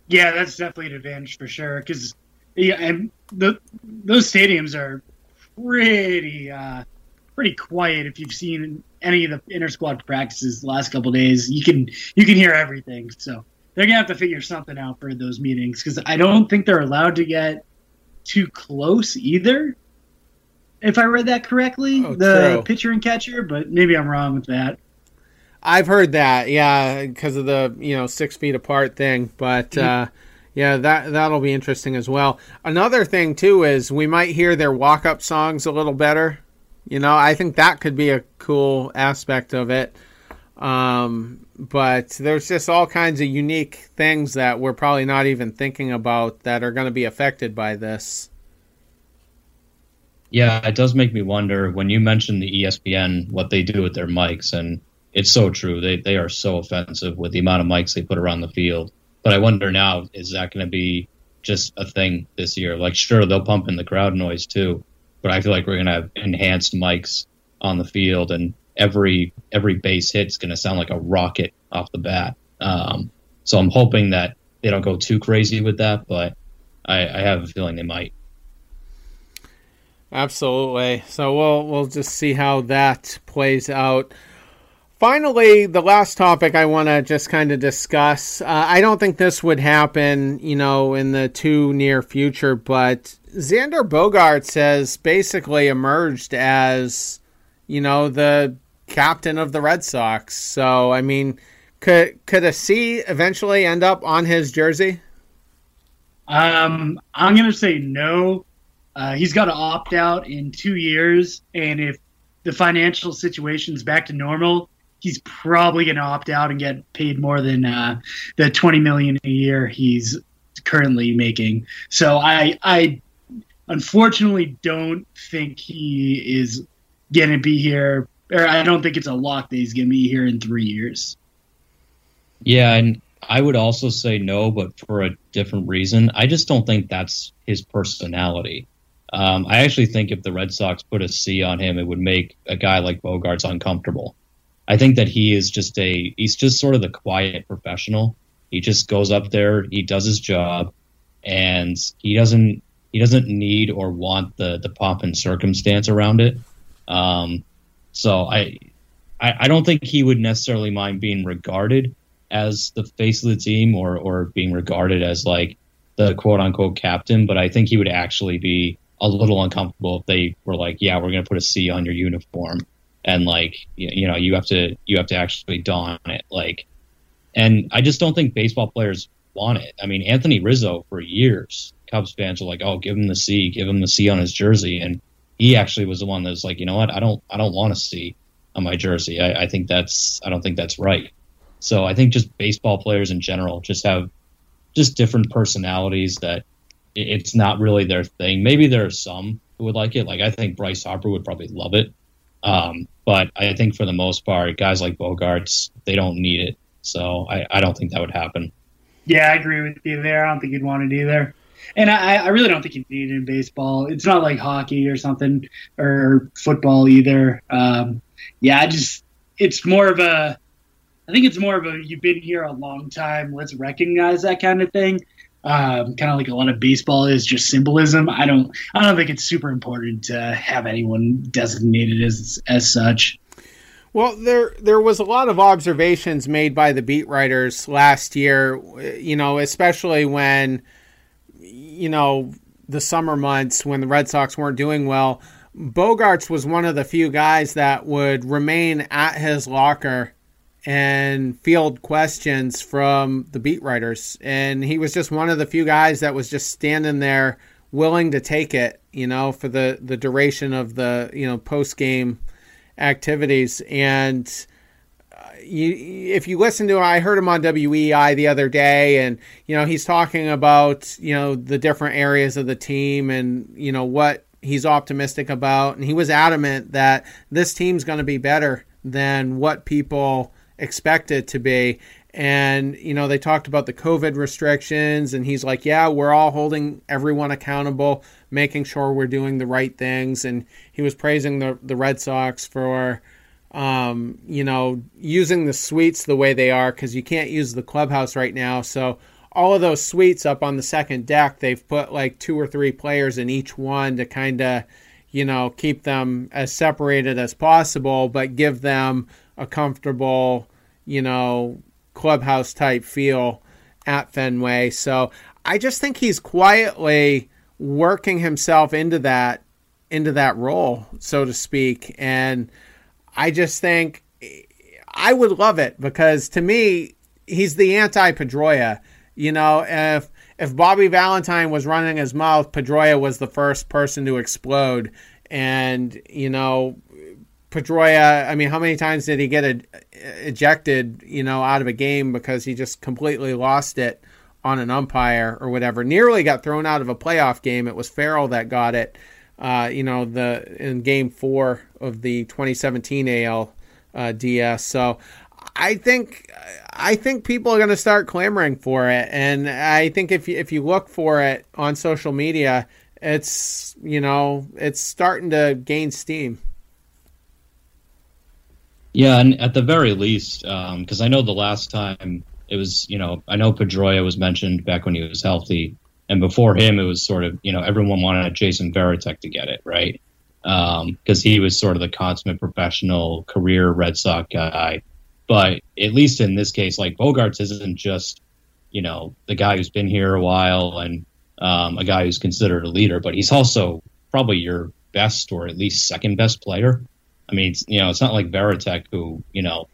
Yeah, that's definitely an advantage for sure. Because yeah, and the, those stadiums are pretty, uh, pretty quiet. If you've seen any of the inter-squad practices the last couple of days, you can you can hear everything, so. They're going to have to figure something out for those meetings because I don't think they're allowed to get too close either, if I read that correctly, oh, the true. pitcher and catcher, but maybe I'm wrong with that. I've heard that, yeah, because of the, you know, six feet apart thing. But, mm-hmm. uh, yeah, that, that'll be interesting as well. Another thing, too, is we might hear their walk-up songs a little better. You know, I think that could be a cool aspect of it. Um, but there's just all kinds of unique things that we're probably not even thinking about that are going to be affected by this. Yeah, it does make me wonder when you mentioned the E S P N, what they do with their mics. And it's so true. They, they are so offensive with the amount of mics they put around the field. But I wonder now, is that going to be just a thing this year? Like, sure, they'll pump in the crowd noise too, but I feel like we're going to have enhanced mics on the field and every every base hit is going to sound like a rocket off the bat. Um, so I'm hoping that they don't go too crazy with that, but I, I have a feeling they might. Absolutely. So we'll we'll just see how that plays out. Finally, the last topic I want to just kind of discuss. Uh, I don't think this would happen, you know, in the too near future, but Xander Bogaerts has basically emerged as, you know, the captain of the Red Sox. So, I mean, could could a C eventually end up on his jersey? Um, I'm going to say no. Uh, he's got to opt out in two years, and if the financial situation's back to normal, he's probably going to opt out and get paid more than uh, the twenty million dollars a year he's currently making. So I, I unfortunately don't think he is going to be here, or I don't think it's a lock that he's going to be here in three years. Yeah, and I would also say no, but for a different reason. I just don't think that's his personality. Um, I actually think if the Red Sox put a C on him, it would make a guy like Bogaerts uncomfortable. I think that he is just a, he's just sort of the quiet professional. He just goes up there, he does his job, and he doesn't, he doesn't need or want the, the pomp and circumstance around it. Um, so I, I, I don't think he would necessarily mind being regarded as the face of the team or, or being regarded as like the quote unquote captain, but I think he would actually be a little uncomfortable if they were like, yeah, we're going to put a C on your uniform. And like, you, you know, you have to, you have to actually don it. Like, and I just don't think baseball players want it. I mean, Anthony Rizzo for years, Cubs fans are like, oh, give him the C, give him the C on his jersey. And he actually was the one that was like, you know what, I don't, I don't want to see on my jersey. I, I think that's, I don't think that's right. So I think just baseball players in general just have just different personalities that it's not really their thing. Maybe there are some who would like it. Like I think Bryce Harper would probably love it. Um, but I think for the most part, guys like Bogaerts, they don't need it. So I, I don't think that would happen. Yeah, I agree with you there. I don't think you'd want it either. And I, I really don't think you need it in baseball. It's not like hockey or something or football either. Um, yeah, I just it's more of a I think it's more of a you've been here a long time. Let's recognize that kind of thing. Um, kind of like a lot of baseball is just symbolism. I don't I don't think it's super important to have anyone designated as as such. Well, there there was a lot of observations made by the beat writers last year, you know, especially when, you know, the summer months when the Red Sox weren't doing well. Bogaerts was one of the few guys that would remain at his locker and field questions from the beat writers. And he was just one of the few guys that was just standing there willing to take it, you know, for the, the duration of the, you know, post-game activities. And uh, you, if you listen to him, I heard him on W E I the other day, and you know he's talking about you know the different areas of the team and you know what he's optimistic about, and he was adamant that this team's going to be better than what people expect it to be. And you know they talked about the COVID restrictions, and he's like, yeah, we're all holding everyone accountable, making sure we're doing the right things. And he was praising the, the Red Sox for, um, you know, using the suites the way they are, because you can't use the clubhouse right now. So all of those suites up on the second deck, they've put like two or three players in each one to kind of, you know, keep them as separated as possible, but give them a comfortable, you know, clubhouse type feel at Fenway. So I just think he's quietly working himself into that into that role, so to speak. And I just think I would love it, because to me he's the anti-Pedroia. You know, if if Bobby Valentine was running his mouth, Pedroia was the first person to explode. And you know, Pedroia, I mean, how many times did he get ed- ejected, you know, out of a game because he just completely lost it on an umpire or whatever? Nearly got thrown out of a playoff game. It was Farrell that got it, uh, you know, the in game four of the twenty seventeen A L D S. Uh, so I think I think people are going to start clamoring for it, and I think if you, if you look for it on social media, it's you know it's starting to gain steam. Yeah, and at the very least, because um, I know the last time. It was, you know, I know Pedroia was mentioned back when he was healthy, and before him, it was sort of, you know, everyone wanted Jason Veritek to get it, right? Because um, he was sort of the consummate professional career Red Sox guy. But at least in this case, like, Bogaerts isn't just, you know, the guy who's been here a while and um, a guy who's considered a leader, but he's also probably your best or at least second best player. I mean, it's, you know, it's not like Veritek who, you know,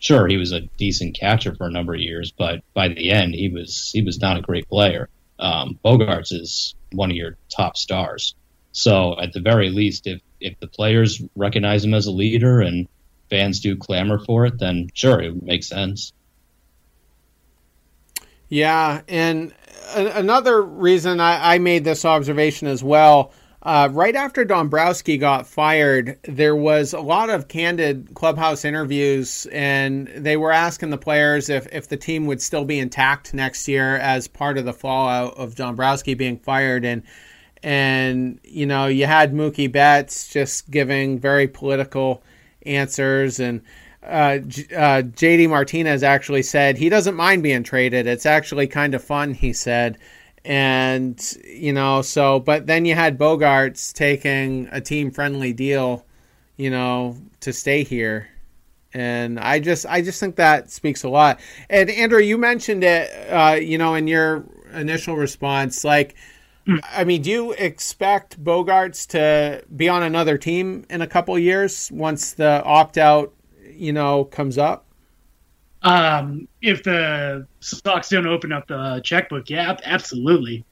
sure, he was a decent catcher for a number of years, but by the end, he was he was not a great player. Um, Bogaerts is one of your top stars. So at the very least, if, if the players recognize him as a leader and fans do clamor for it, then sure, it makes sense. Yeah, and a- another reason I, I made this observation as well, Uh, right after Dombrowski got fired, there was a lot of candid clubhouse interviews, and they were asking the players if, if the team would still be intact next year as part of the fallout of Dombrowski being fired. And, and you know, you had Mookie Betts just giving very political answers, and uh, J- uh, J D. Martinez actually said he doesn't mind being traded. It's actually kind of fun, he said. And, you know, so, but then you had Bogaerts taking a team-friendly deal, you know, to stay here. And I just, I just think that speaks a lot. And Andrew, you mentioned it, uh, you know, in your initial response, like, I mean, do you expect Bogaerts to be on another team in a couple of years once the opt-out, you know, comes up? Um, if the Sox don't open up the checkbook, yeah, absolutely.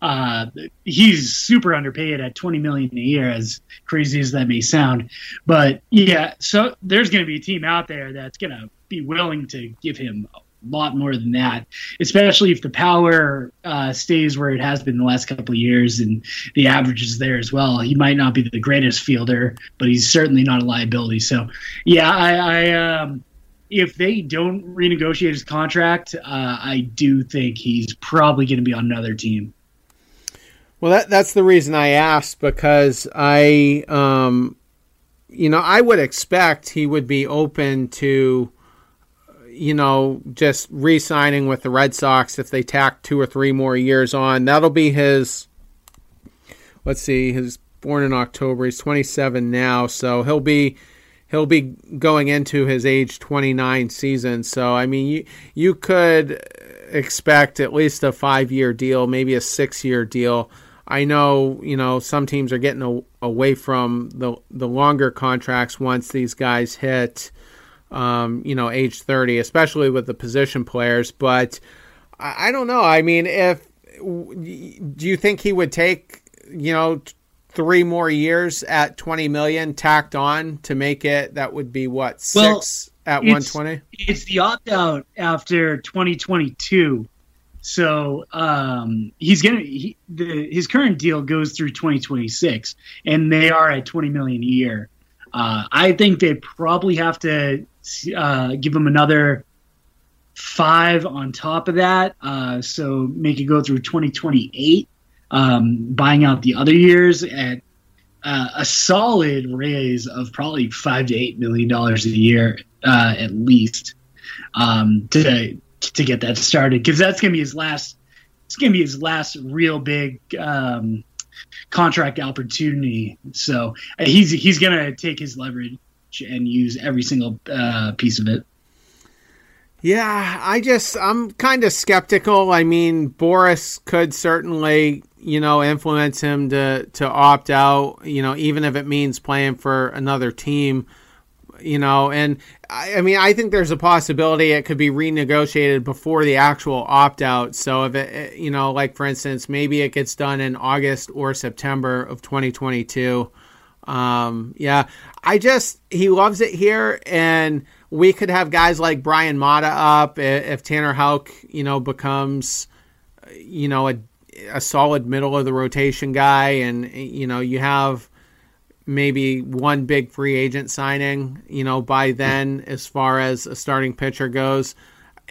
Uh, he's super underpaid at twenty million dollars a year, as crazy as that may sound. But yeah, so there's going to be a team out there that's going to be willing to give him lot more than that, especially if the power uh, stays where it has been the last couple of years and the average is there as well. He might not be the greatest fielder, but he's certainly not a liability. So, yeah, I, I um, if they don't renegotiate his contract, uh, I do think he's probably going to be on another team. Well, that, that's the reason I asked, because I, um, you know, I would expect he would be open to, you know, just re-signing with the Red Sox if they tack two or three more years on. That'll be his, let's see, he's born in October. He's twenty-seven now, so he'll be he'll be going into his age twenty-nine season. So, I mean, you you could expect at least a five-year deal, maybe a six-year deal. I know, you know, some teams are getting a, away from the the longer contracts once these guys hit, um, you know, age thirty, especially with the position players. But I, I don't know. I mean, if do you think he would take, you know, three more years at twenty million tacked on to make it? That would be what, six well, at one twenty? It's the opt out after twenty twenty-two. So um, he's gonna he, the, his current deal goes through twenty twenty-six, and they are at twenty million a year. Uh, I think they probably have to uh, give him another five on top of that, uh, so make it go through twenty twenty-eight, um, buying out the other years at uh, a solid raise of probably five to eight million dollars a year uh, at least um, to. to get that started, because that's going to be his last it's going to be his last real big um, contract opportunity. So uh, he's he's going to take his leverage and use every single uh, piece of it. Yeah, I just I'm kind of skeptical. I mean, Boris could certainly, you know, influence him to to opt out, you know, even if it means playing for another team. You know, and I, I mean, I think there's a possibility it could be renegotiated before the actual opt-out. So if it, you know, like for instance, maybe it gets done in August or September of twenty twenty-two. Um, yeah, I just, he loves it here, and we could have guys like Brian Mata up if Tanner Houck, you know, becomes, you know, a, a solid middle of the rotation guy, and, you know, you have maybe one big free agent signing, you know, by then, as far as a starting pitcher goes.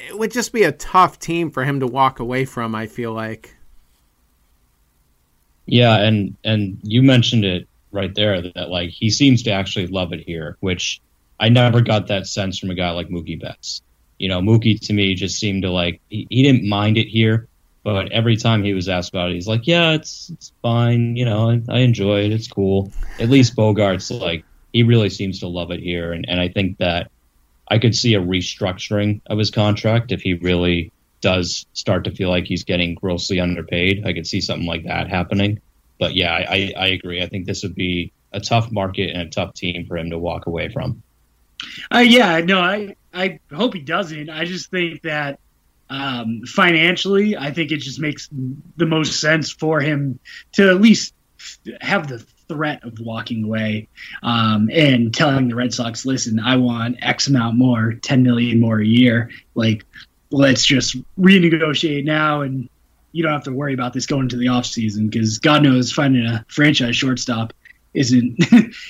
It would just be a tough team for him to walk away from, I feel like. Yeah, and and you mentioned it right there, that, like, he seems to actually love it here, which I never got that sense from a guy like Mookie Betts. You know, Mookie, to me, just seemed to, like, he, he didn't mind it here, but every time he was asked about it, he's like, yeah, it's it's fine. You know, I, I enjoy it. It's cool. At least Bogaerts, like, he really seems to love it here. And, and I think that I could see a restructuring of his contract if he really does start to feel like he's getting grossly underpaid. I could see something like that happening. But, yeah, I, I agree. I think this would be a tough market and a tough team for him to walk away from. Uh, yeah, no, I, I hope he doesn't. I just think that, Um, financially, I think it just makes the most sense for him to at least have the threat of walking away um, and telling the Red Sox, listen, I want X amount more, ten million dollars more a year. Like, let's just renegotiate now, and you don't have to worry about this going into the offseason, because God knows finding a franchise shortstop isn't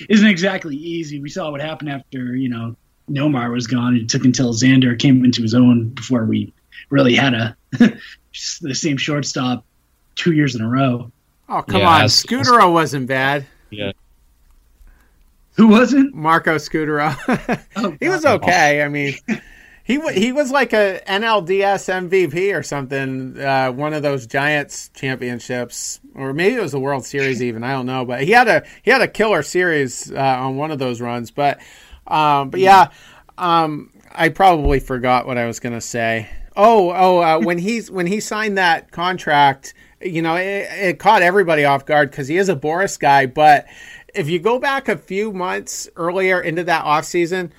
isn't exactly easy. We saw what happened after, you know, Nomar was gone. It took until Xander came into his own before we really had a the same shortstop two years in a row. Oh, come yeah, on. That's, Scudero that's, wasn't bad. Yeah. Who wasn't? Marco Scudero. Oh, he was okay. I mean, he he was like a N L D S M V P or something, uh, one of those Giants championships, or maybe it was the World Series even. I don't know, but he had a he had a killer series uh, on one of those runs. But um, but yeah, um, I probably forgot what I was going to say. Oh, oh! Uh, when he's when he signed that contract, you know, it, it caught everybody off guard because he is a Boris guy. But if you go back a few months earlier into that offseason,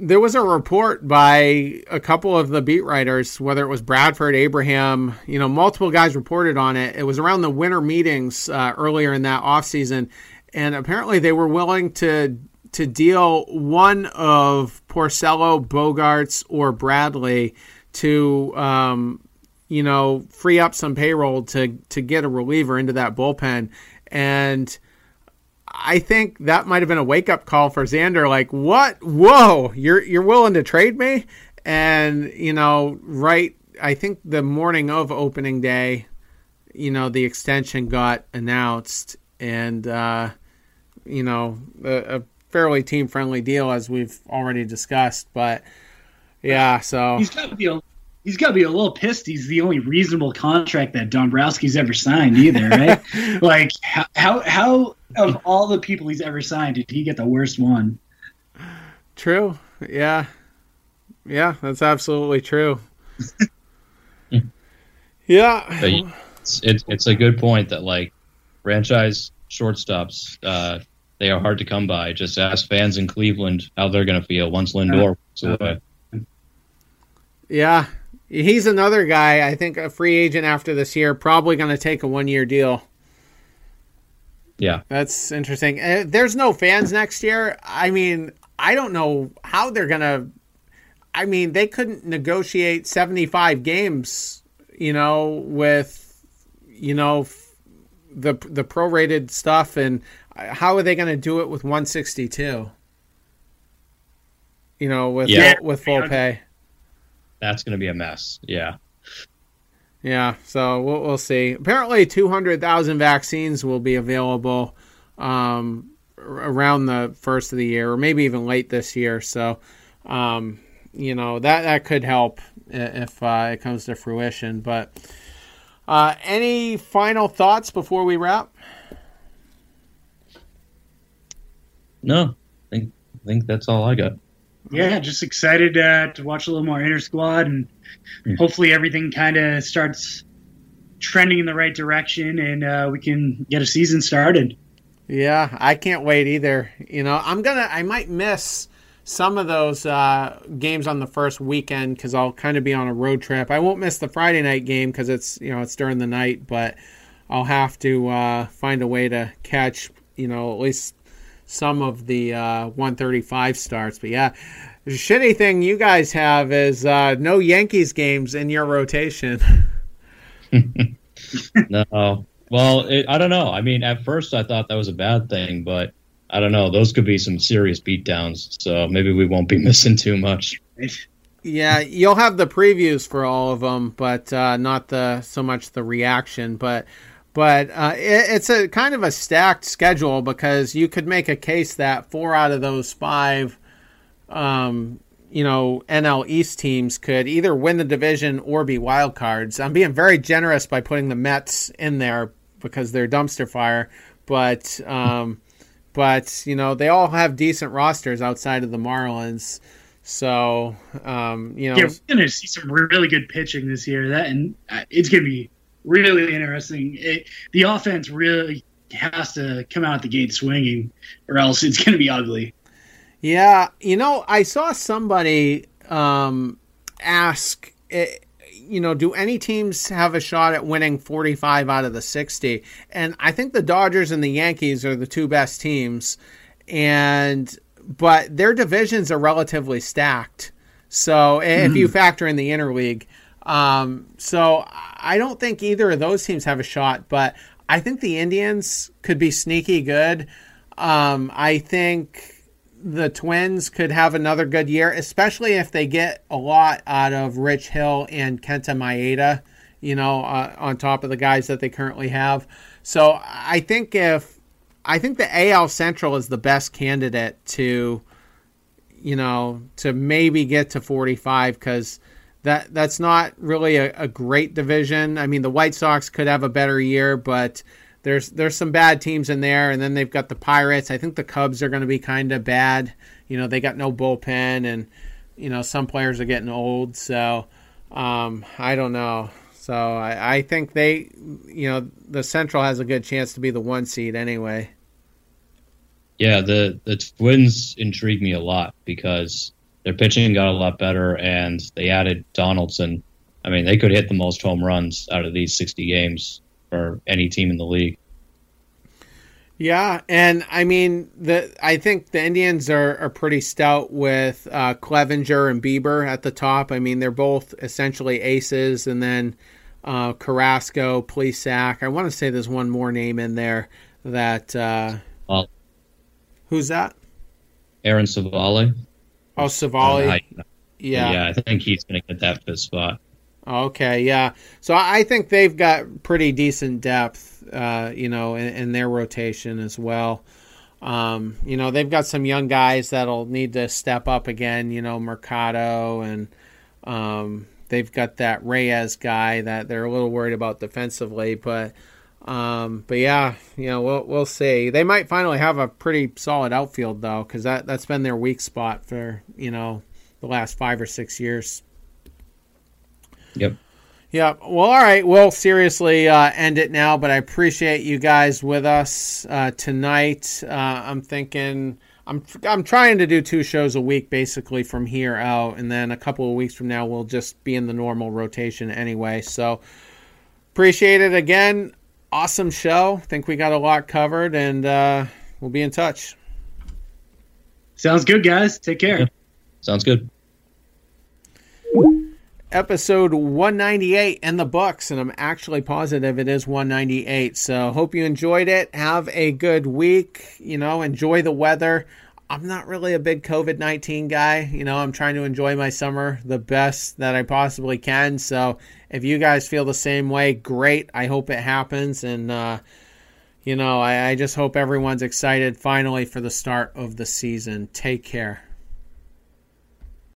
there was a report by a couple of the beat writers, whether it was Bradford, Abraham, you know, multiple guys reported on it. It was around the winter meetings uh, earlier in that offseason, and apparently they were willing to to deal one of Porcello, Bogaerts, or Bradley to, um, you know, free up some payroll to to get a reliever into that bullpen. And I think that might have been a wake-up call for Xander, like, what? Whoa, you're you're willing to trade me? And, you know, right, I think the morning of opening day, you know, the extension got announced, and, uh, you know, a, a fairly team-friendly deal, as we've already discussed. But, yeah, so... He's got to be a, he's got to be a little pissed he's the only reasonable contract that Dombrowski's ever signed either, right? Like, how, how, how of all the people he's ever signed, did he get the worst one? True, yeah. Yeah, that's absolutely true. Yeah. So it's, it's it's a good point that, like, franchise shortstops, uh, they are hard to come by. Just ask fans in Cleveland how they're going to feel once Lindor walks away. Yeah. He's another guy, I think, a free agent after this year, probably going to take a one-year deal. Yeah. That's interesting. And there's no fans next year. I mean, I don't know how they're going to... I mean, they couldn't negotiate seventy-five games, you know, with, you know, the the prorated stuff. And how are they going to do it with one sixty-two? You know, with yeah. with full pay. That's going to be a mess. Yeah. Yeah. So we'll we'll see. Apparently, two hundred thousand vaccines will be available um, around the first of the year, or maybe even late this year. So. Um, You know, that, that could help if uh, it comes to fruition. But uh, any final thoughts before we wrap? No, I think, I think that's all I got. Yeah, just excited uh, to watch a little more Inter-Squad, and yeah. hopefully everything kind of starts trending in the right direction, and uh, we can get a season started. Yeah, I can't wait either. You know, I'm going to – I might miss – some of those uh, games on the first weekend because I'll kind of be on a road trip. I won't miss the Friday night game because it's you know it's during the night, but I'll have to uh, find a way to catch you know at least some of the uh, one thirty-five starts. But yeah, the shitty thing you guys have is uh, no Yankees games in your rotation. No, well it, I don't know. I mean, at first I thought that was a bad thing, but. I don't know. Those could be some serious beatdowns, so maybe we won't be missing too much. Yeah, you'll have the previews for all of them, but uh, not the so much the reaction. But but uh, it, it's a kind of a stacked schedule because you could make a case that four out of those five, um, you know, N L East teams could either win the division or be wild cards. I'm being very generous by putting the Mets in there because they're dumpster fire, but. Um, But, you know, they all have decent rosters outside of the Marlins. So, um, you know. Yeah, we're going to see some really good pitching this year. That and it's going to be really interesting. It, the offense really has to come out the gate swinging or else it's going to be ugly. Yeah. You know, I saw somebody um, ask, you know, do any teams have a shot at winning forty-five out of the sixty? And I think the Dodgers and the Yankees are the two best teams, and but their divisions are relatively stacked. So if mm. you factor in the interleague, um, so I don't think either of those teams have a shot. But I think the Indians could be sneaky good. Um, I think. The Twins could have another good year, especially if they get a lot out of Rich Hill and Kenta Maeda, you know, uh, on top of the guys that they currently have. So I think if I think the A L Central is the best candidate to, you know, to maybe get to forty-five because that that's not really a, a great division. I mean, the White Sox could have a better year, but. There's there's some bad teams in there, and then they've got the Pirates. I think the Cubs are going to be kind of bad. You know, they got no bullpen, and, you know, some players are getting old. So, um, I don't know. So, I, I think they, you know, the Central has a good chance to be the one seed anyway. Yeah, the, the Twins intrigue me a lot because their pitching got a lot better, and they added Donaldson. I mean, they could hit the most home runs out of these sixty games. For any team in the league. Yeah, and I mean, the I think the Indians are, are pretty stout with uh, Clevinger and Bieber at the top. I mean, they're both essentially aces, and then uh, Carrasco, Plesac. I want to say there's one more name in there that. Uh, well, who's that? Aaron Savali. Oh, Savali. Uh, yeah, yeah, I think he's going to get that fifth spot. Okay, yeah. So I think they've got pretty decent depth, uh, you know, in, in their rotation as well. Um, you know, they've got some young guys that'll need to step up again, you know, Mercado, and um, they've got that Reyes guy that they're a little worried about defensively. But, um, but yeah, you know, we'll we'll see. They might finally have a pretty solid outfield, though, because that, that's been their weak spot for, you know, the last five or six years. Yep. Yep. Well, all right. We'll seriously uh, end it now, but I appreciate you guys with us uh, tonight. Uh, I'm thinking I'm I'm trying to do two shows a week basically from here out, and then a couple of weeks from now we'll just be in the normal rotation anyway. So appreciate it again. Awesome show. I think we got a lot covered, and uh, we'll be in touch. Sounds good, guys. Take care. Yeah. Sounds good. Episode one ninety-eight in the books, and I'm actually positive it is one ninety-eight. So hope you enjoyed it. Have a good week. You know, enjoy the weather. I'm not really a big covid nineteen guy. You know, I'm trying to enjoy my summer the best that I possibly can. So if you guys feel the same way, great. I hope it happens. And, uh, you know, I, I just hope everyone's excited finally for the start of the season. Take care.